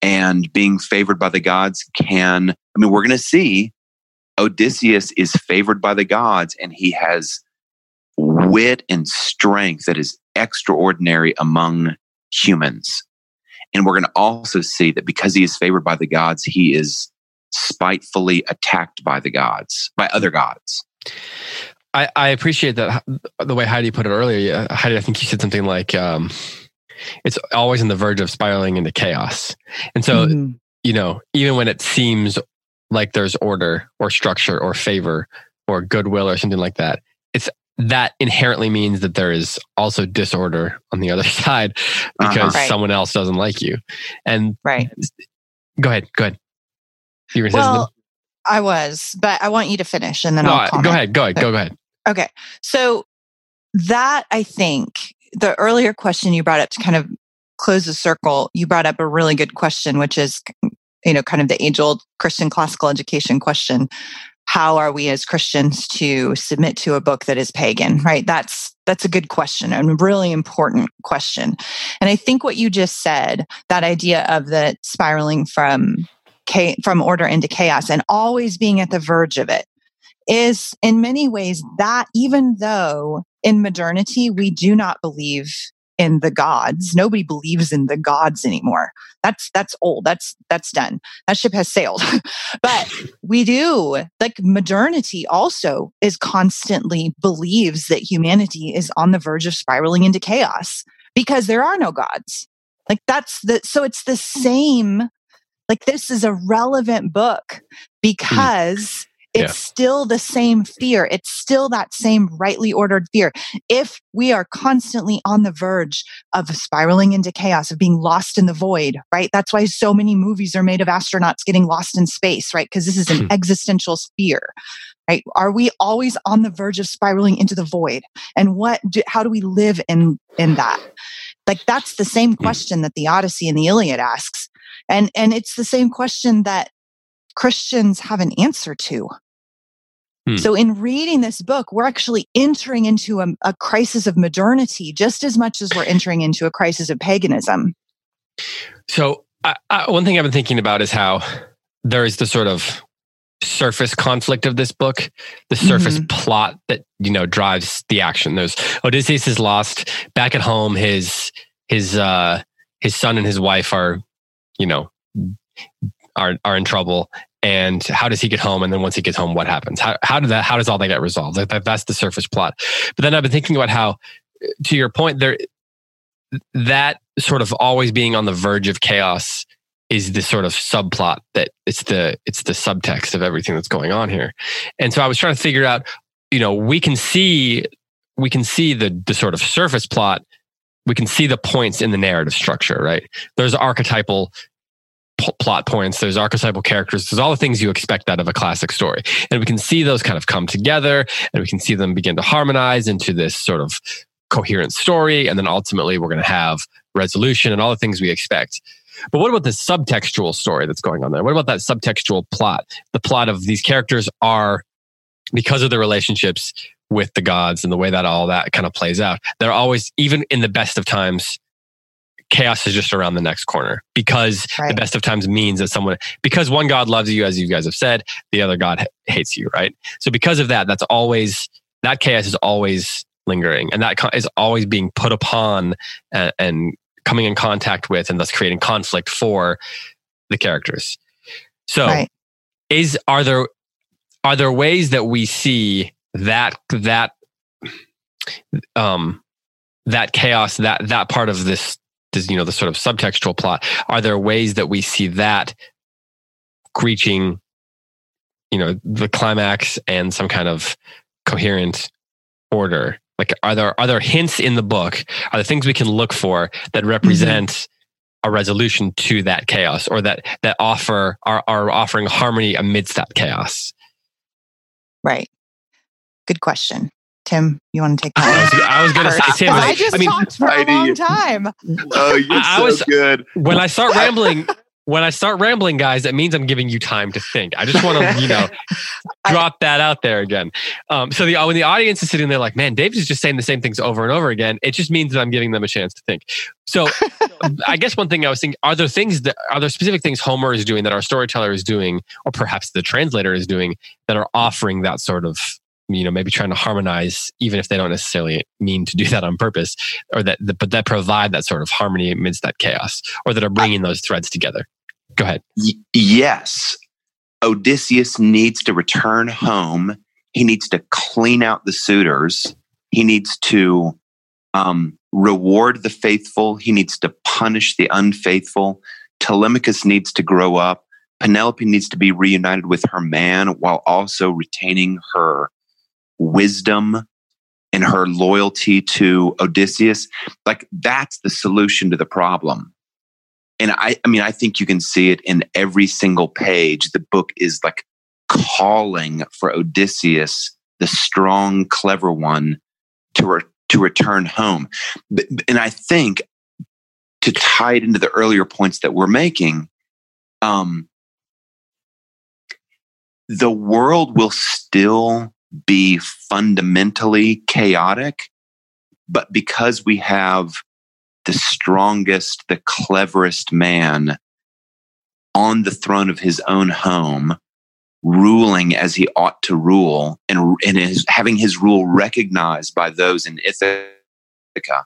And being favored by the gods we're going to see Odysseus is favored by the gods and he has wit and strength that is extraordinary among humans. And we're going to also see that because he is favored by the gods, he is spitefully attacked by the gods, by other gods. I appreciate that, the way Heidi put it earlier. Heidi, I think you said something like, it's always on the verge of spiraling into chaos. And so, you know, even when it seems like there's order or structure or favor or goodwill or something like that, that inherently means that there is also disorder on the other side because someone else doesn't like you. And Go ahead. You were saying something? I was, but I want you to finish and then I'll comment. Go ahead. Okay. So that, I think, the earlier question you brought up to kind of close the circle, you brought up a really good question, which is, you know, kind of the age-old Christian classical education question. How are we as Christians to submit to a book that is pagan, right? That's a good question and a really important question. And I think what you just said, that idea of the spiraling from order into chaos and always being at the verge of it, is in many ways that, even though in modernity we do not believe in the gods, nobody believes in the gods anymore. That's old. That's done. That ship has sailed. But we do, like, modernity also is constantly believes that humanity is on the verge of spiraling into chaos because there are no gods. Like, so it's the same. Like, this is a relevant book because it's still the same fear. It's still that same rightly ordered fear. If we are constantly on the verge of spiraling into chaos, of being lost in the void, right? That's why so many movies are made of astronauts getting lost in space, right? Because this is an existential fear, right? Are we always on the verge of spiraling into the void? And how do we live in that? Like, that's the same question that the Odyssey and the Iliad asks. And it's the same question that Christians have an answer to. So in reading this book, we're actually entering into a crisis of modernity just as much as we're entering into a crisis of paganism. So one thing I've been thinking about is how there is the sort of surface conflict of this book, the surface plot that, you know, drives the action. There's Odysseus is lost back at home. His son and his wife are, you know, are in trouble, and how does he get home? And then once he gets home, what happens? How does all that get resolved? Like, that's the surface plot. But then I've been thinking about how, to your point, that sort of always being on the verge of chaos is the sort of subplot, that it's the subtext of everything that's going on here. And so I was trying to figure out, you know, we can see the sort of surface plot. We can see the points in the narrative structure, right? There's archetypal plot points. There's archetypal characters. There's all the things you expect out of a classic story. And we can see those kind of come together, and we can see them begin to harmonize into this sort of coherent story. And then ultimately we're going to have resolution and all the things we expect. But what about the subtextual story that's going on there? What about that subtextual plot? The plot of these characters are, because of their relationships with the gods and the way that all that kind of plays out, they're always, even in the best of times, chaos is just around the next corner, because the best of times means that because one god loves you, as you guys have said, the other god hates you, right? So because of that, that chaos is always lingering, and that is always being put upon and coming in contact with, and thus creating conflict for the characters. So are there ways that we see that chaos, that part of this, you know, the sort of subtextual plot? Are there ways that we see that reaching, you know, the climax and some kind of coherent order? Like, are there hints in the book? Are there things we can look for that represent a resolution to that chaos, or that offering harmony amidst that chaos? Right. Good question. Tim, you want to take that? I was going to say, Tim, talked for Heidi, a long time. Oh, you're good. When I start rambling, guys, that means I'm giving you time to think. I just want to, you know, drop that out there again. So when the audience is sitting there like, man, Dave's just saying the same things over and over again, it just means that I'm giving them a chance to think. So I guess one thing I was thinking, are there specific things Homer is doing, that our storyteller is doing, or perhaps the translator is doing, that are offering that sort of you know, maybe trying to harmonize, even if they don't necessarily mean to do that on purpose, or but that provide that sort of harmony amidst that chaos, or that are bringing those threads together. Go ahead. Yes. Odysseus needs to return home. He needs to clean out the suitors. He needs to reward the faithful. He needs to punish the unfaithful. Telemachus needs to grow up. Penelope needs to be reunited with her man while also retaining her wisdom and her loyalty to Odysseus. Like, that's the solution to the problem. And I think you can see it in every single page. The book is like calling for Odysseus, the strong, clever one, to return home. And I think, to tie it into the earlier points that we're making, the world will still be fundamentally chaotic, but because we have the strongest, the cleverest man on the throne of his own home, ruling as he ought to rule, and having his rule recognized by those in Ithaca,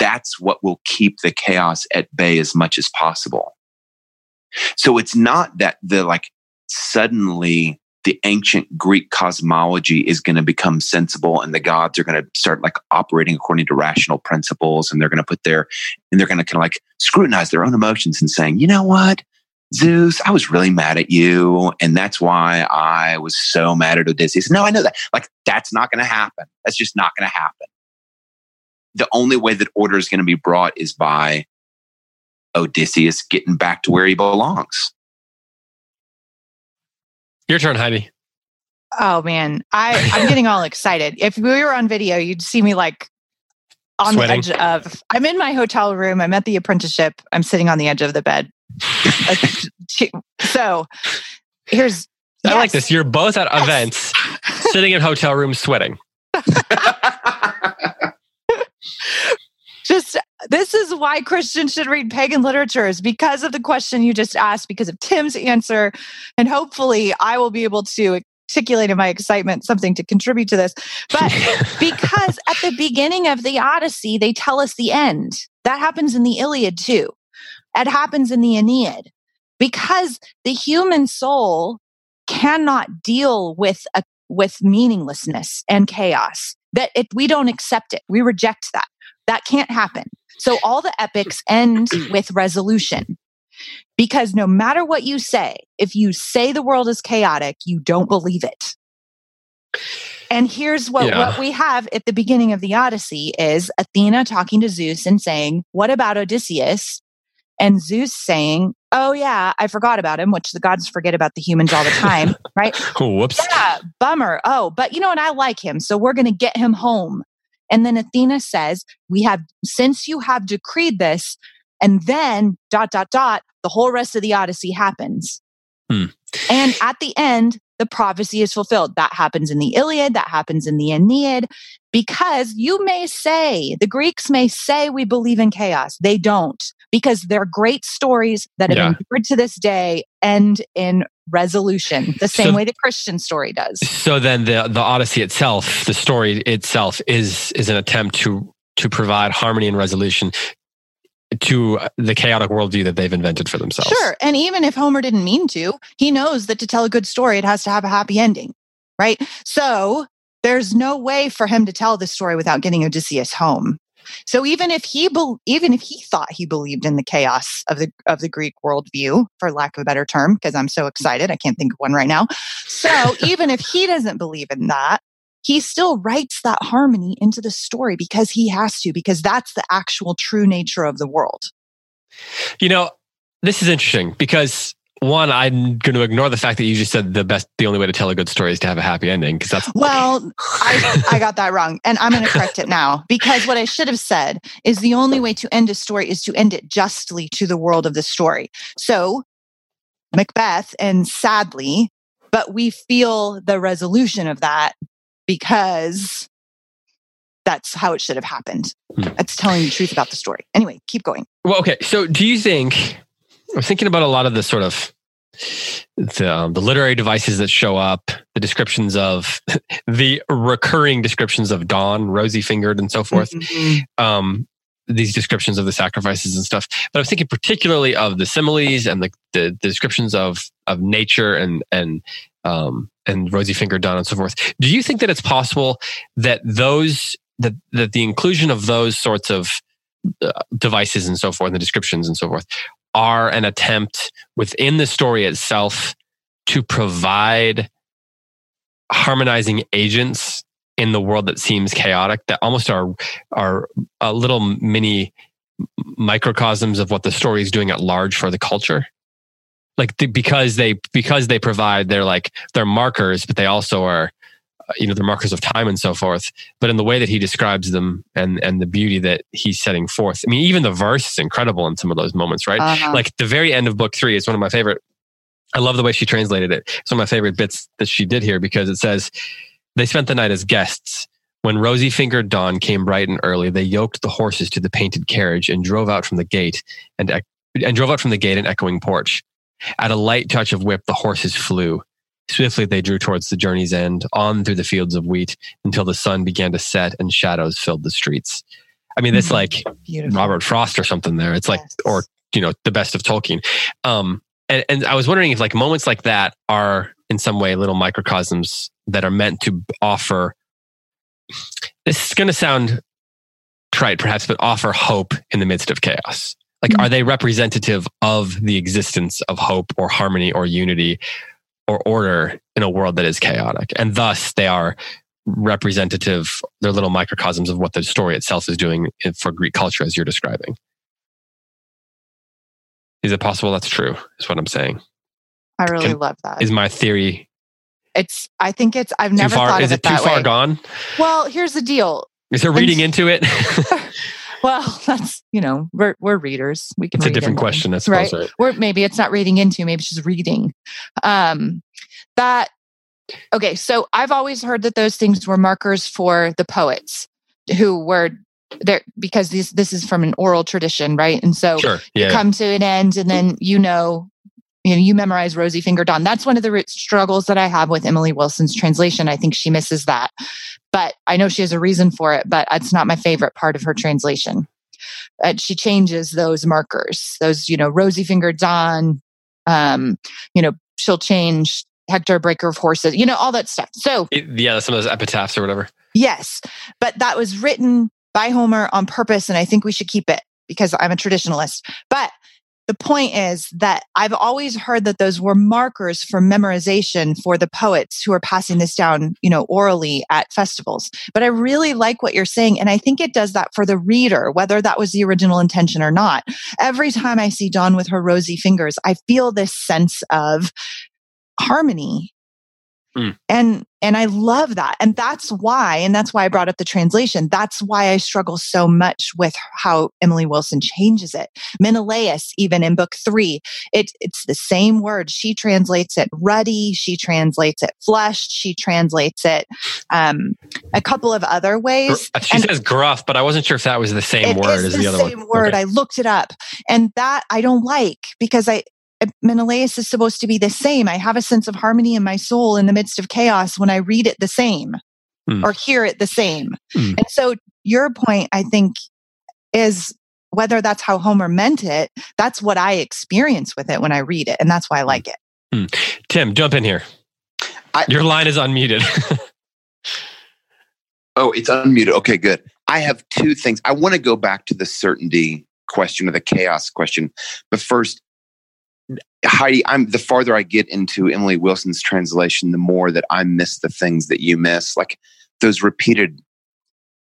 that's what will keep the chaos at bay as much as possible. So it's not that suddenly the ancient Greek cosmology is going to become sensible and the gods are going to start operating according to rational principles, and they're going to scrutinize their own emotions and saying, you know what, Zeus, I was really mad at you, and that's why I was so mad at Odysseus. No, I know that. That's not going to happen. That's just not going to happen. The only way that order is going to be brought is by Odysseus getting back to where he belongs. Your turn, Heidi. Oh, man. I'm getting all excited. If we were on video, you'd see me on sweating. The edge of... I'm in my hotel room. I'm at the apprenticeship. I'm sitting on the edge of the bed. So, here's... I like this. You're both at events, sitting in hotel rooms, sweating. This is why Christians should read pagan literature, is because of the question you just asked, because of Tim's answer. And hopefully I will be able to articulate in my excitement something to contribute to this. But because at the beginning of the Odyssey, they tell us the end. That happens in the Iliad too. It happens in the Aeneid. Because the human soul cannot deal with meaninglessness and chaos. That we don't accept it. We reject that. That can't happen. So all the epics end with resolution, because no matter what you say, if you say the world is chaotic, you don't believe it. And here's what we have at the beginning of the Odyssey is Athena talking to Zeus and saying, what about Odysseus? And Zeus saying, oh yeah, I forgot about him, which the gods forget about the humans all the time, right? Whoops. Yeah, bummer. Oh, but you know what? I like him. So we're going to get him home. And then Athena says, since you have decreed this, and then ... the whole rest of the Odyssey happens. Hmm. And at the end, the prophecy is fulfilled. That happens in the Iliad. That happens in the Aeneid. Because the Greeks may say we believe in chaos. They don't. Because they're great stories that have endured to this day end in resolution, the same way the Christian story does. So then the Odyssey itself, the story itself, is an attempt to provide harmony and resolution to the chaotic worldview that they've invented for themselves. Sure. And even if Homer didn't mean to, he knows that to tell a good story, it has to have a happy ending, right? So there's no way for him to tell this story without getting Odysseus home. So even if he thought he believed in the chaos of the Greek worldview, for lack of a better term, because I'm so excited, I can't think of one right now. So even if he doesn't believe in that, he still writes that harmony into the story because he has to, because that's the actual true nature of the world. You know, this is interesting because, one, I'm going to ignore the fact that you just said the only way to tell a good story is to have a happy ending, because that's... Well, I got that wrong, and I'm going to correct it now, because what I should have said is the only way to end a story is to end it justly to the world of the story. So, Macbeth, and sadly, but we feel the resolution of that because that's how it should have happened. That's telling the truth about the story. Anyway, keep going. Well, okay. So, do you think... I'm thinking about a lot of the sort of the literary devices that show up, the descriptions of the recurring descriptions of dawn, rosy fingered and so forth. Mm-hmm. These descriptions of the sacrifices and stuff. But I was thinking particularly of the similes and the descriptions of nature and rosy fingered dawn and so forth. Do you think that it's possible that that the inclusion of those sorts of devices and so forth, and the descriptions and so forth, are an attempt within the story itself to provide harmonizing agents in the world that seems chaotic, that almost are a little mini microcosms of what the story is doing at large for the culture? Like because they provide their markers, but they also are, the markers of time and so forth, but in the way that he describes them and the beauty that he's setting forth. I mean, even the verse is incredible in some of those moments, right? Uh-huh. Like the very end of book 3 is one of my favorite. I love the way she translated it. It's one of my favorite bits that she did here, because it says, "They spent the night as guests. When rosy-fingered dawn came bright and early, they yoked the horses to the painted carriage and drove out from the gate and echoing porch. At a light touch of whip, the horses flew. Swiftly they drew towards the journey's end, on through the fields of wheat, until the sun began to set and shadows filled the streets." I mean, it's like beautiful Robert Frost or something there. It's like, yes. Or, the best of Tolkien. And I was wondering if moments like that are in some way little microcosms that are meant to offer, this is going to sound trite perhaps, but offer hope in the midst of chaos. Mm-hmm. Are they representative of the existence of hope or harmony or unity or order in a world that is chaotic? And thus they are representative, they're little microcosms of what the story itself is doing for Greek culture, as you're describing. Is it possible that's true, is what I'm saying? I really love that. Is my theory... I've never thought of it that way. Is it too far gone? Well, here's the deal. Is there reading into it? Well, that's, we're readers. We can. It's a different question, I suppose. Right? Maybe it's not reading into, maybe it's just reading. Okay, so I've always heard that those things were markers for the poets who were there, because this is from an oral tradition, right? And so sure, yeah. You come to an end and then you memorize rosy finger dawn. That's one of the struggles that I have with Emily Wilson's translation. I think she misses that, but I know she has a reason for it, but it's not my favorite part of her translation. She changes those markers, those, rosy finger dawn, she'll change Hector, breaker of horses, all that stuff. So yeah, some of those epitaphs or whatever. Yes. But that was written by Homer on purpose. And I think we should keep it because I'm a traditionalist, but the point is that I've always heard that those were markers for memorization for the poets who are passing this down, orally at festivals. But I really like what you're saying. And I think it does that for the reader, whether that was the original intention or not. Every time I see Dawn with her rosy fingers, I feel this sense of harmony. Mm. And I love that. And that's why I brought up the translation. That's why I struggle so much with how Emily Wilson changes it. Menelaus, even in book 3, it's the same word. She translates it ruddy. She translates it flushed. She translates it a couple of other ways. She says gruff, but I wasn't sure if that was the same word as the other one. It's the same word. Okay. I looked it up. And that I don't like, because Menelaus is supposed to be the same. I have a sense of harmony in my soul in the midst of chaos when I read it the same or hear it the same. Mm. And so your point, I think, is whether that's how Homer meant it, that's what I experience with it when I read it. And that's why I like it. Mm. Tim, jump in here. Your line is unmuted. Oh, it's unmuted. Okay, good. I have two things. I want to go back to the certainty question or the chaos question. But first, Heidi, the farther I get into Emily Wilson's translation, the more that I miss the things that you miss. Like those repeated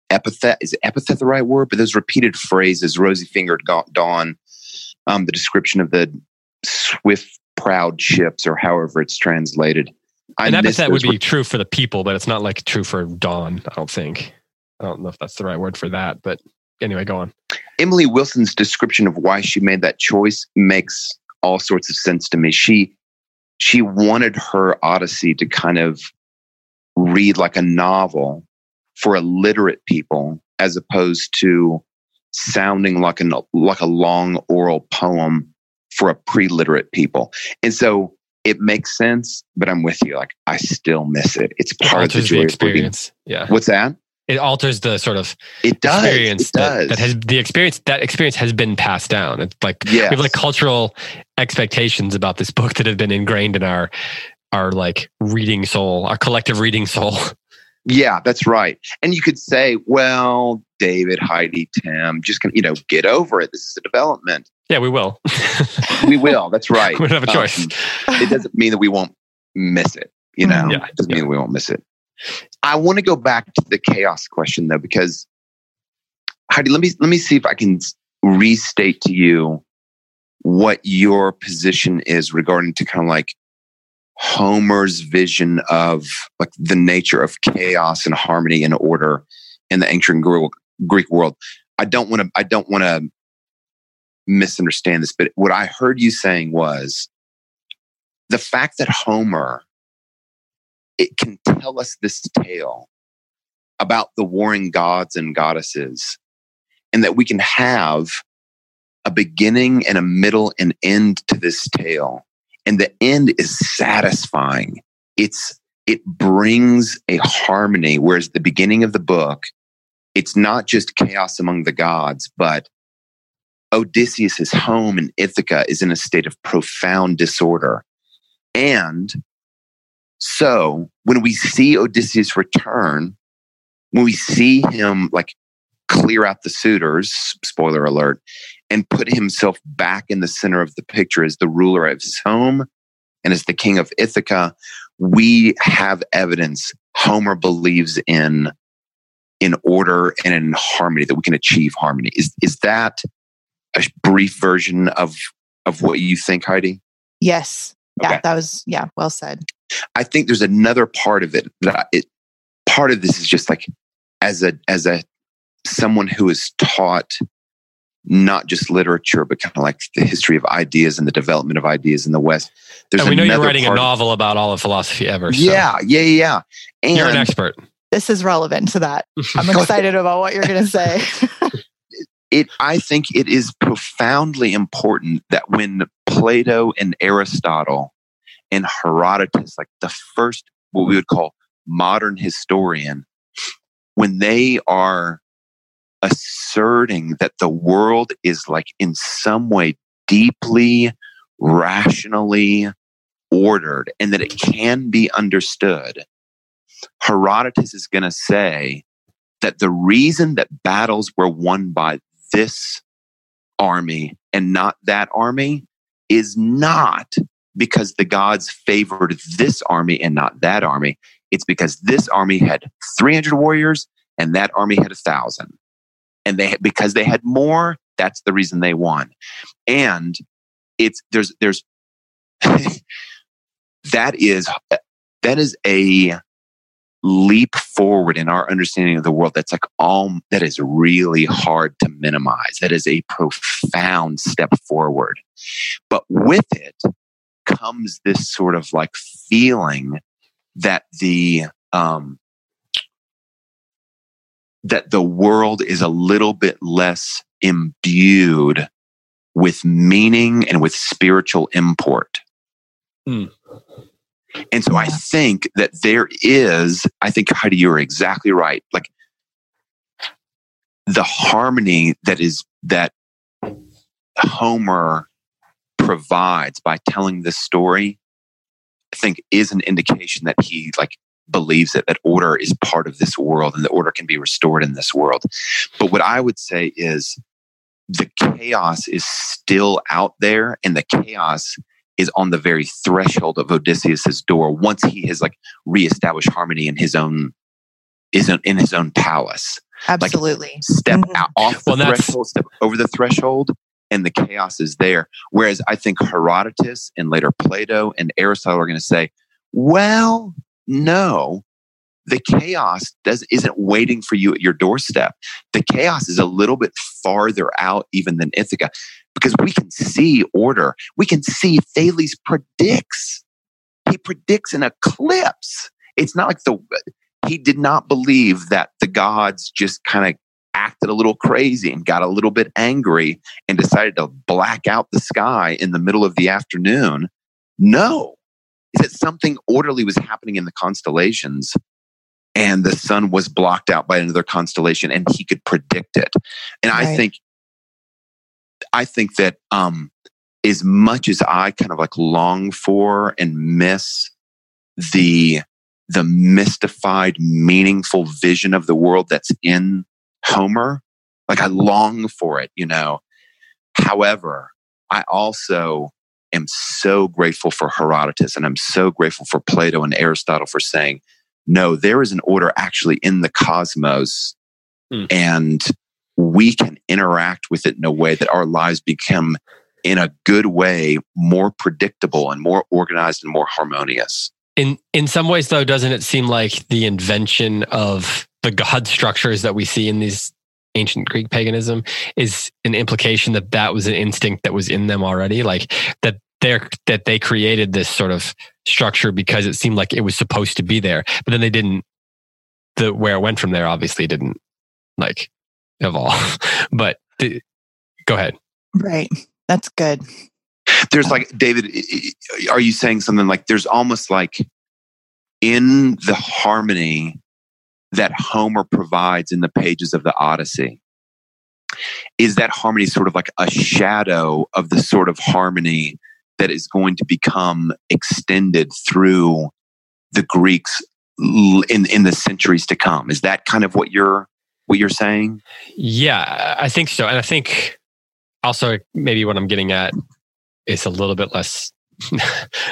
is epithet the right word? But those repeated phrases, rosy-fingered dawn, the description of the swift, proud ships, or however it's translated. An epithet would be true for the people, but it's not true for dawn, I don't think. I don't know if that's the right word for that, but anyway, go on. Emily Wilson's description of why she made that choice makes all sorts of sense to me. She wanted her Odyssey to kind of read like a novel for illiterate people, as opposed to sounding like a long oral poem for a pre-literate people. And so it makes sense, but I'm with you. Like, I still miss it. It's part of the joy experience. Yeah. What's that? It alters the sort of experience that experience has been passed down. It's like, we have like cultural expectations about this book that have been ingrained in our like reading soul, our collective reading soul. Yeah, that's right. And you could say, well, David, Heidi, Tim, just get over it. This is a development. Yeah, we will. We will. That's right. We don't have a choice. It doesn't mean that we won't miss it. Yeah, it doesn't mean that we won't miss it. I want to go back to the chaos question though, because Heidi, let me see if I can restate to you what your position is regarding to kind of like Homer's vision of like the nature of chaos and harmony and order in the ancient Greek world. I don't want to misunderstand this, but what I heard you saying was the fact that Homer, it can tell us this tale about the warring gods and goddesses, and that we can have a beginning and a middle and end to this tale. And the end is satisfying. It brings a harmony, whereas the beginning of the book, it's not just chaos among the gods, but Odysseus' his home in Ithaca is in a state of profound disorder. And so when we see Odysseus return, when we see him like clear out the suitors, spoiler alert, and put himself back in the center of the picture as the ruler of his home and as the king of Ithaca, we have evidence Homer believes in order and in harmony, that we can achieve harmony. Is that a brief version of what you think, Heidi? Yes. Okay. Yeah, that was, well said. I think there's another part of it part of this is just like as a someone who is taught not just literature, but kind of like the history of ideas and the development of ideas in the West. There's we know you're writing a novel about all of philosophy ever. So. Yeah. And you're an expert. This is relevant to that. I'm excited about what you're going to say. I think it is profoundly important that when Plato and Aristotle and Herodotus, like the first, what we would call modern historian, when they are asserting that the world is like in some way deeply, rationally ordered and that it can be understood, Herodotus is going to say that the reason that battles were won by this army and not that army is not because the gods favored this army and not that army. It's because this army had 300 warriors and that army had 1,000. And because they had more, that's the reason they won. And there's that is a leap forward in our understanding of the world. That's like that is really hard to minimize. That is a profound step forward. But with it comes this sort of like feeling that the world is a little bit less imbued with meaning and with spiritual import. Mm. And so I think that I think Heidi, you're exactly right. Like the harmony that Homer provides by telling this story, I think is an indication that he like believes that order is part of this world and that order can be restored in this world. But what I would say is the chaos is still out there, and the chaos is on the very threshold of Odysseus's door once he has like reestablished harmony in his own palace. Absolutely. Like, step out off the threshold, step over the threshold, and the chaos is there. Whereas I think Herodotus and later Plato and Aristotle are going to say, well, no, the chaos isn't waiting for you at your doorstep. The chaos is a little bit farther out even than Ithaca, because we can see order. We can see Thales predicts. He predicts an eclipse. It's not like he did not believe that the gods just kind of acted a little crazy and got a little bit angry and decided to black out the sky in the middle of the afternoon. No, is that something orderly was happening in the constellations, and the sun was blocked out by another constellation, and he could predict it. And right. I think that as much as I kind of like long for and miss the mystified, meaningful vision of the world that's in Homer, like I long for it, you know. However, I also am so grateful for Herodotus, and I'm so grateful for Plato and Aristotle for saying, no, there is an order actually in the cosmos, and we can interact with it in a way that our lives become, in a good way, more predictable and more organized and more harmonious. In some ways, though, doesn't it seem like the invention of the god structures that we see in these ancient Greek paganism is an implication that that was an instinct that was in them already? Like that they created this sort of structure because it seemed like it was supposed to be there, but then they didn't. Where it went from there obviously didn't like evolve. But go ahead. Right, that's good. There's like, David, are you saying something like there's almost like in the harmony that Homer provides in the pages of the Odyssey, is that harmony sort of like a shadow of the sort of harmony that is going to become extended through the Greeks in the centuries to come? Is that kind of what you're saying? Yeah, I think so. And I think also maybe what I'm getting at is a little bit less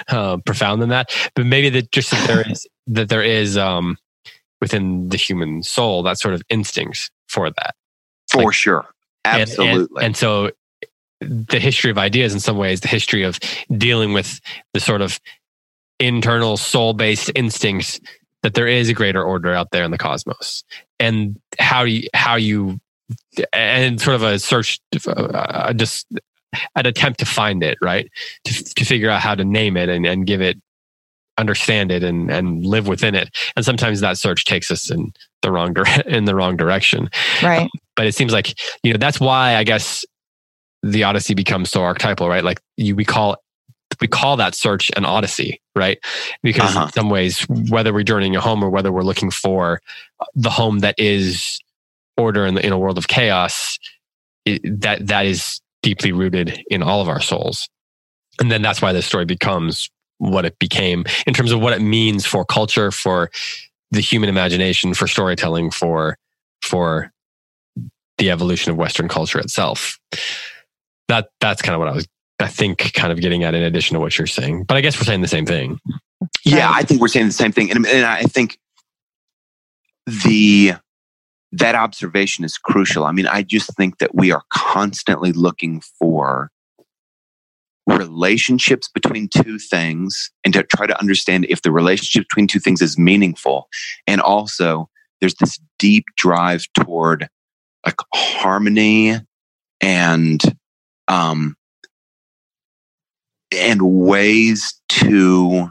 profound than that, but maybe that just that there is within the human soul, that sort of instinct for that. For like, sure. Absolutely. And so the history of ideas, in some ways, the history of dealing with the sort of internal soul-based instincts, that there is a greater order out there in the cosmos. And how you sort of a search, just an attempt to find it, right? To figure out how to name it and give it, understand it and live within it. And sometimes that search takes us in the wrong direction. Right. But it seems like, you know, that's why I guess the Odyssey becomes so archetypal, right? Like we call that search an Odyssey, right? Because in some ways, whether we're journeying a home or whether we're looking for the home that is order in a world of chaos, that is deeply rooted in all of our souls. And then that's why this story becomes what it became in terms of what it means for culture, for the human imagination, for storytelling, for the evolution of Western culture itself. That's kind of what I think getting at in addition to what you're saying, but I guess we're saying the same thing. Yeah, I think we're saying the same thing. And I think that observation is crucial. I mean, I just think that we are constantly looking for relationships between two things and to try to understand if the relationship between two things is meaningful. And also there's this deep drive toward like harmony and ways to,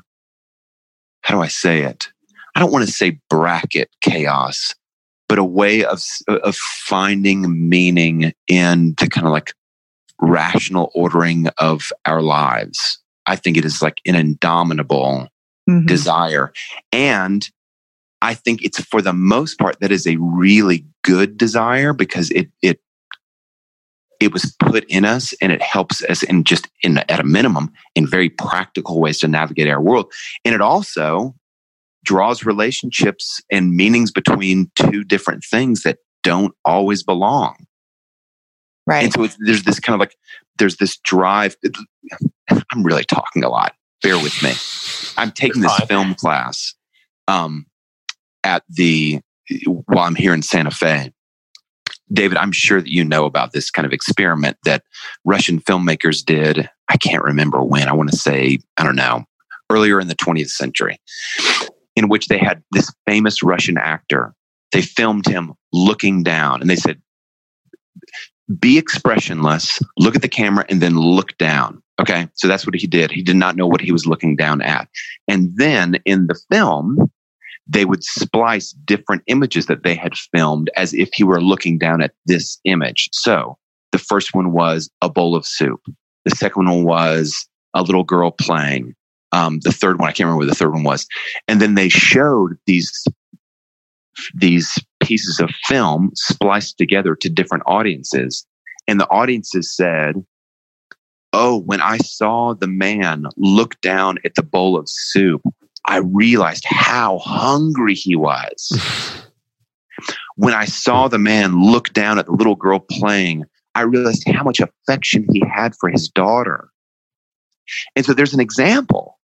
how do I say it? I don't want to say bracket chaos, but a way of finding meaning in the kind of like rational ordering of our lives. I think it is like an indomitable desire. And I think it's, for the most part, that is a really good desire because it was put in us and it helps us at a minimum in very practical ways to navigate our world. And it also draws relationships and meanings between two different things that don't always belong. Right. And so there's this kind of like, there's this drive. I'm really talking a lot. Bear with me. I'm taking this film class while I'm here in Santa Fe. David, I'm sure that you know about this kind of experiment that Russian filmmakers did. I can't remember when. I want to say, I don't know, earlier in the 20th century, in which they had this famous Russian actor. They filmed him looking down and they said, be expressionless, look at the camera, and then look down. Okay, so that's what he did. He did not know what he was looking down at. And then in the film, they would splice different images that they had filmed as if he were looking down at this image. So the first one was a bowl of soup. The second one was a little girl playing. the third one, I can't remember what the third one was. And then they showed these pieces of film spliced together to different audiences. And the audiences said, "Oh, when I saw the man look down at the bowl of soup, I realized how hungry he was. When I saw the man look down at the little girl playing, I realized how much affection he had for his daughter." And so there's an example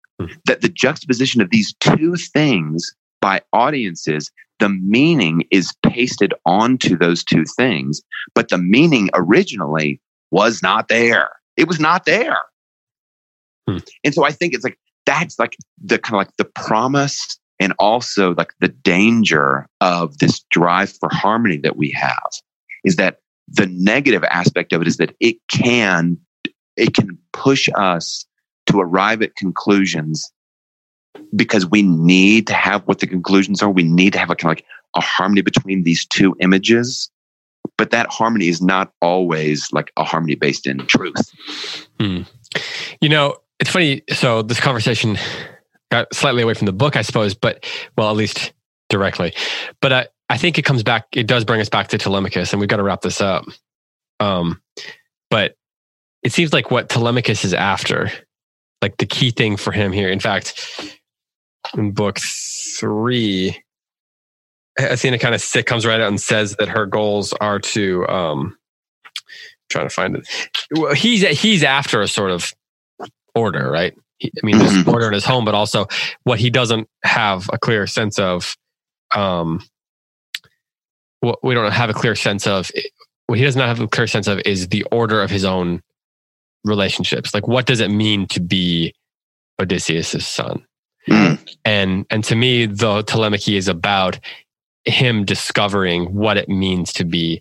that the juxtaposition of these two things by audiences, the meaning is pasted onto those two things, but the meaning originally was not there. It was not there. And so I think it's like, that's like the kind of like the promise and also like the danger of this drive for harmony that we have, is that the negative aspect of it is that it can push us to arrive at conclusions because we need to have what the conclusions are. We need to have a kind of like a harmony between these two images, but that harmony is not always like a harmony based in truth. You know, it's funny. So this conversation got slightly away from the book, I suppose, but well, at least directly, but I think it comes back. It does bring us back to Telemachus, and we've got to wrap this up. But it seems like what Telemachus is after, like the key thing for him here. In fact, in book 3, Athena kind of comes right out and says that her goals are to, trying to find it. Well, he's after a sort of order, right? There's order in his home, but also what he doesn't have a clear sense of, what he does not have a clear sense of is the order of his own relationships. Like, what does it mean to be Odysseus's son? And to me, the Telemachy is about him discovering what it means to be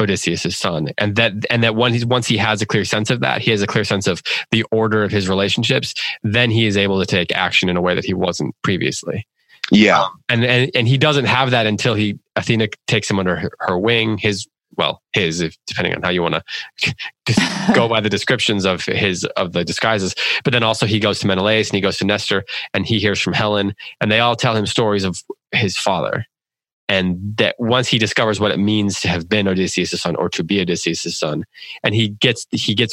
Odysseus's son, and that once he has a clear sense of that, he has a clear sense of the order of his relationships. Then he is able to take action in a way that he wasn't previously. Yeah, and he doesn't have that until Athena takes him under her wing. Depending on how you want to go by the descriptions of the disguises. But then also he goes to Menelaus and he goes to Nestor and he hears from Helen, and they all tell him stories of his father. And that once he discovers what it means to have been Odysseus' son or to be Odysseus' son, and he gets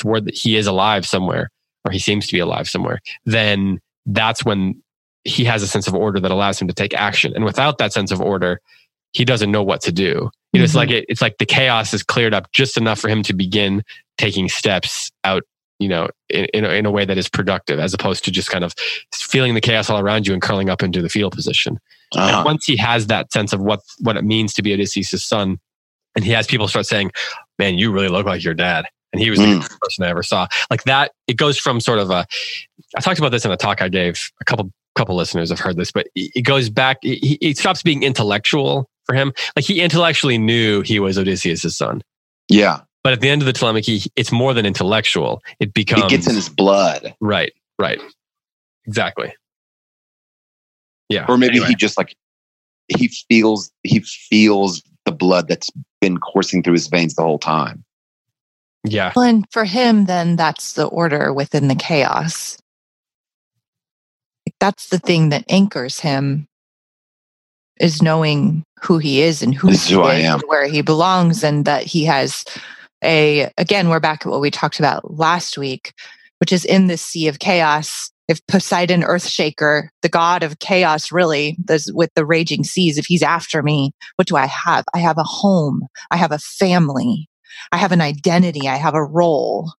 word that he is alive somewhere, or he seems to be alive somewhere, then that's when he has a sense of order that allows him to take action. And without that sense of order, he doesn't know what to do. You know, it's like the chaos is cleared up just enough for him to begin taking steps out, you know, in a way that is productive, as opposed to just kind of feeling the chaos all around you and curling up into the fetal position. And once he has that sense of what it means to be Odysseus' son, and he has people start saying, "Man, you really look like your dad," and he was the first person I ever saw. Like that, it goes from sort of I talked about this in a talk I gave. A couple listeners have heard this, but it goes back. It stops being intellectual for him. Like, he intellectually knew he was Odysseus' son. Yeah. But at the end of the Telemachy, it's more than intellectual. It gets in his blood. Right. Exactly. Yeah. Or maybe anyway. He just like, he feels the blood that's been coursing through his veins the whole time. Yeah. Well, and for him, then that's the order within the chaos. That's the thing that anchors him, is knowing who he is and who he is and where he belongs, and that he has again, we're back at what we talked about last week, which is in this sea of chaos. If Poseidon, Earthshaker, the god of chaos, really, with the raging seas, if he's after me, what do I have? I have a home. I have a family. I have an identity. I have a role.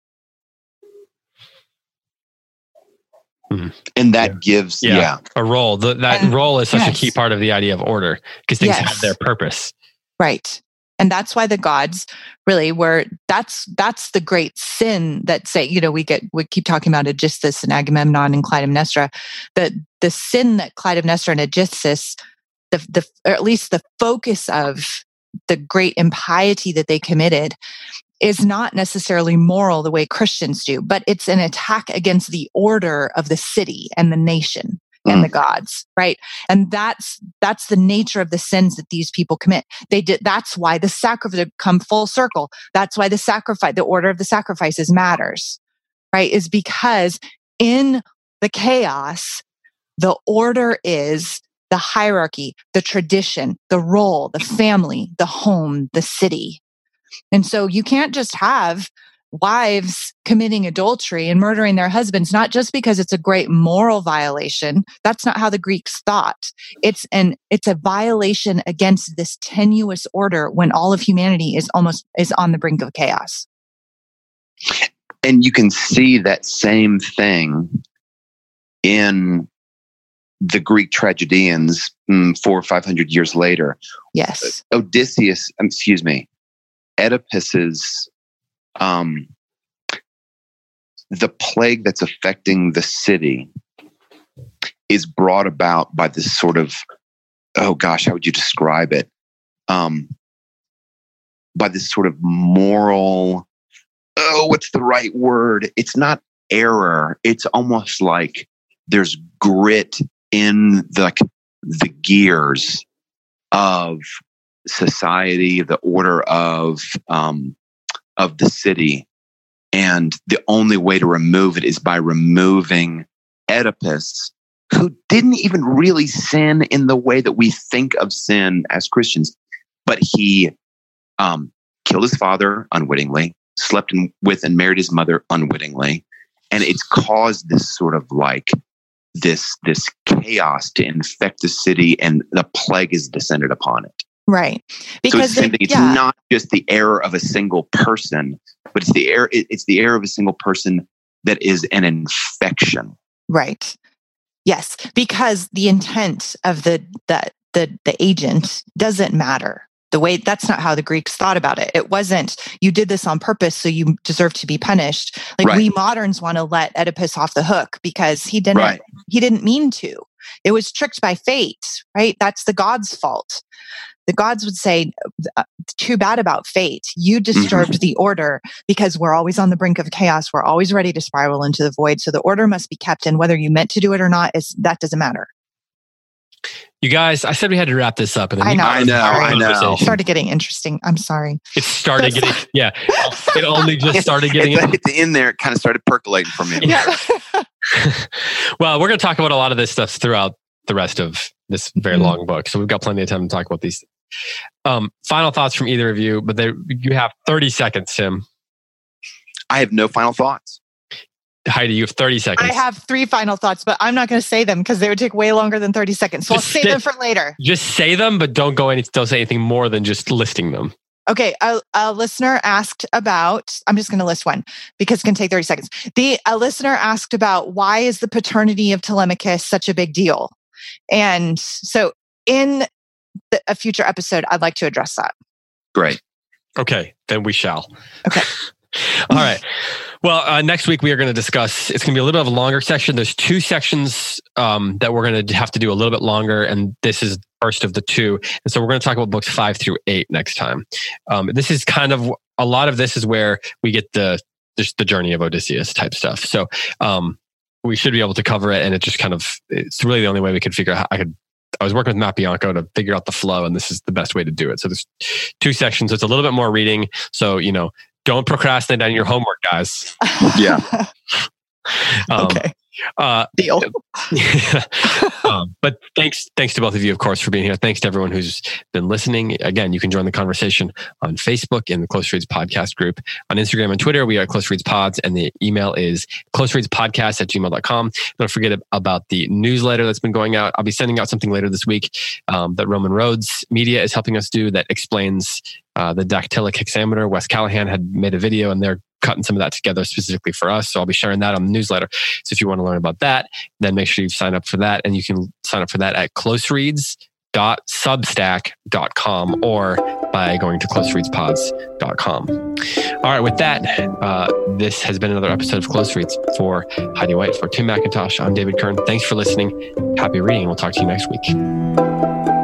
And that gives a role. That role is such a key part of the idea of order, because things have their purpose. Right. And that's why the gods really were, that's the great sin that say, you know, we keep talking about Aegisthus and Agamemnon and Clytemnestra, that the sin that Clytemnestra and Aegisthus, or at least the focus of the great impiety that they committed, is not necessarily moral the way Christians do, but it's an attack against the order of the city and the nation and the gods, right? And that's the nature of the sins that these people commit. They did. That's why the sacrifice come full circle. That's why the order of the sacrifices matters, right? Is because in the chaos, the order is the hierarchy, the tradition, the role, the family, the home, the city. And so you can't just have wives committing adultery and murdering their husbands, not just because it's a great moral violation. That's not how the Greeks thought. It's a violation against this tenuous order when all of humanity is on the brink of chaos. And you can see that same thing in the Greek tragedians 400 or 500 years later. Yes. Oedipus's the plague that's affecting the city is brought about by this sort of, how would you describe it? By this sort of moral, what's the right word? It's not error. It's almost like there's grit in the gears of society, the order of the city. And the only way to remove it is by removing Oedipus, who didn't even really sin in the way that we think of sin as Christians. But he killed his father unwittingly, slept with and married his mother unwittingly. And it's caused this sort of like this chaos to infect the city, and the plague is descended upon it. Right. Because so it's not just the error of a single person, but it's the error of a single person that is an infection. Right. Yes. Because the intent of the agent doesn't matter. That's not how the Greeks thought about it. It wasn't, you did this on purpose, so you deserve to be punished. We moderns want to let Oedipus off the hook because he didn't mean to. It was tricked by fate, right? That's the gods' fault. The gods would say, too bad about fate. You disturbed the order because we're always on the brink of chaos. We're always ready to spiral into the void. So the order must be kept. And whether you meant to do it or not, that doesn't matter. You guys, I said we had to wrap this up. And then I know. It started getting interesting. I'm sorry. It only just started getting interesting. At the end there, it kind of started percolating for me. Yeah. Well, we're going to talk about a lot of this stuff throughout the rest of this very long book. So we've got plenty of time to talk about these. Final thoughts from either of you, but you have 30 seconds, Tim. I have no final thoughts. Heidi, you have 30 seconds. I have 3 final thoughts, but I'm not going to say them because they would take way longer than 30 seconds. So I'll save them for later. Just say them, but don't say anything more than just listing them. Okay. A listener asked about, I'm just going to list one because it can take 30 seconds. A listener asked about why is the paternity of Telemachus such a big deal? And so in a future episode, I'd like to address that. Great. Okay. Then we shall. Okay. All right. Well, next week we are going to discuss, it's going to be a little bit of a longer section. There's 2 sections that we're going to have to do a little bit longer. And this is the first of the 2. And so we're going to talk about books 5 through 8 next time. This is kind of, a lot of this is where we get the journey of Odysseus type stuff. So we should be able to cover it. And it just kind of, it's really the only way we could figure out how I was working with Matt Bianco to figure out the flow, and this is the best way to do it. So there's 2 sections. It's a little bit more reading. So, don't procrastinate on your homework, guys. Yeah. Okay. Deal. But thanks to both of you, of course, for being here. Thanks to everyone who's been listening. Again, you can join the conversation on Facebook in the Close Reads Podcast group. On Instagram and Twitter, we are Close Reads Pods, and the email is closereadspodcast@gmail.com. Don't forget about the newsletter that's been going out. I'll be sending out something later this week that Roman Roads Media is helping us do that explains the dactylic hexameter. Wes Callahan had made a video, and they're cutting some of that together specifically for us. So I'll be sharing that on the newsletter. So if you want to learn about that, then make sure you sign up for that. And you can sign up for that at closereads.substack.com or by going to closereadspods.com. All right, with that, this has been another episode of Close Reads. For Heidi White, for Tim McIntosh, I'm David Kern. Thanks for listening. Happy reading. We'll talk to you next week.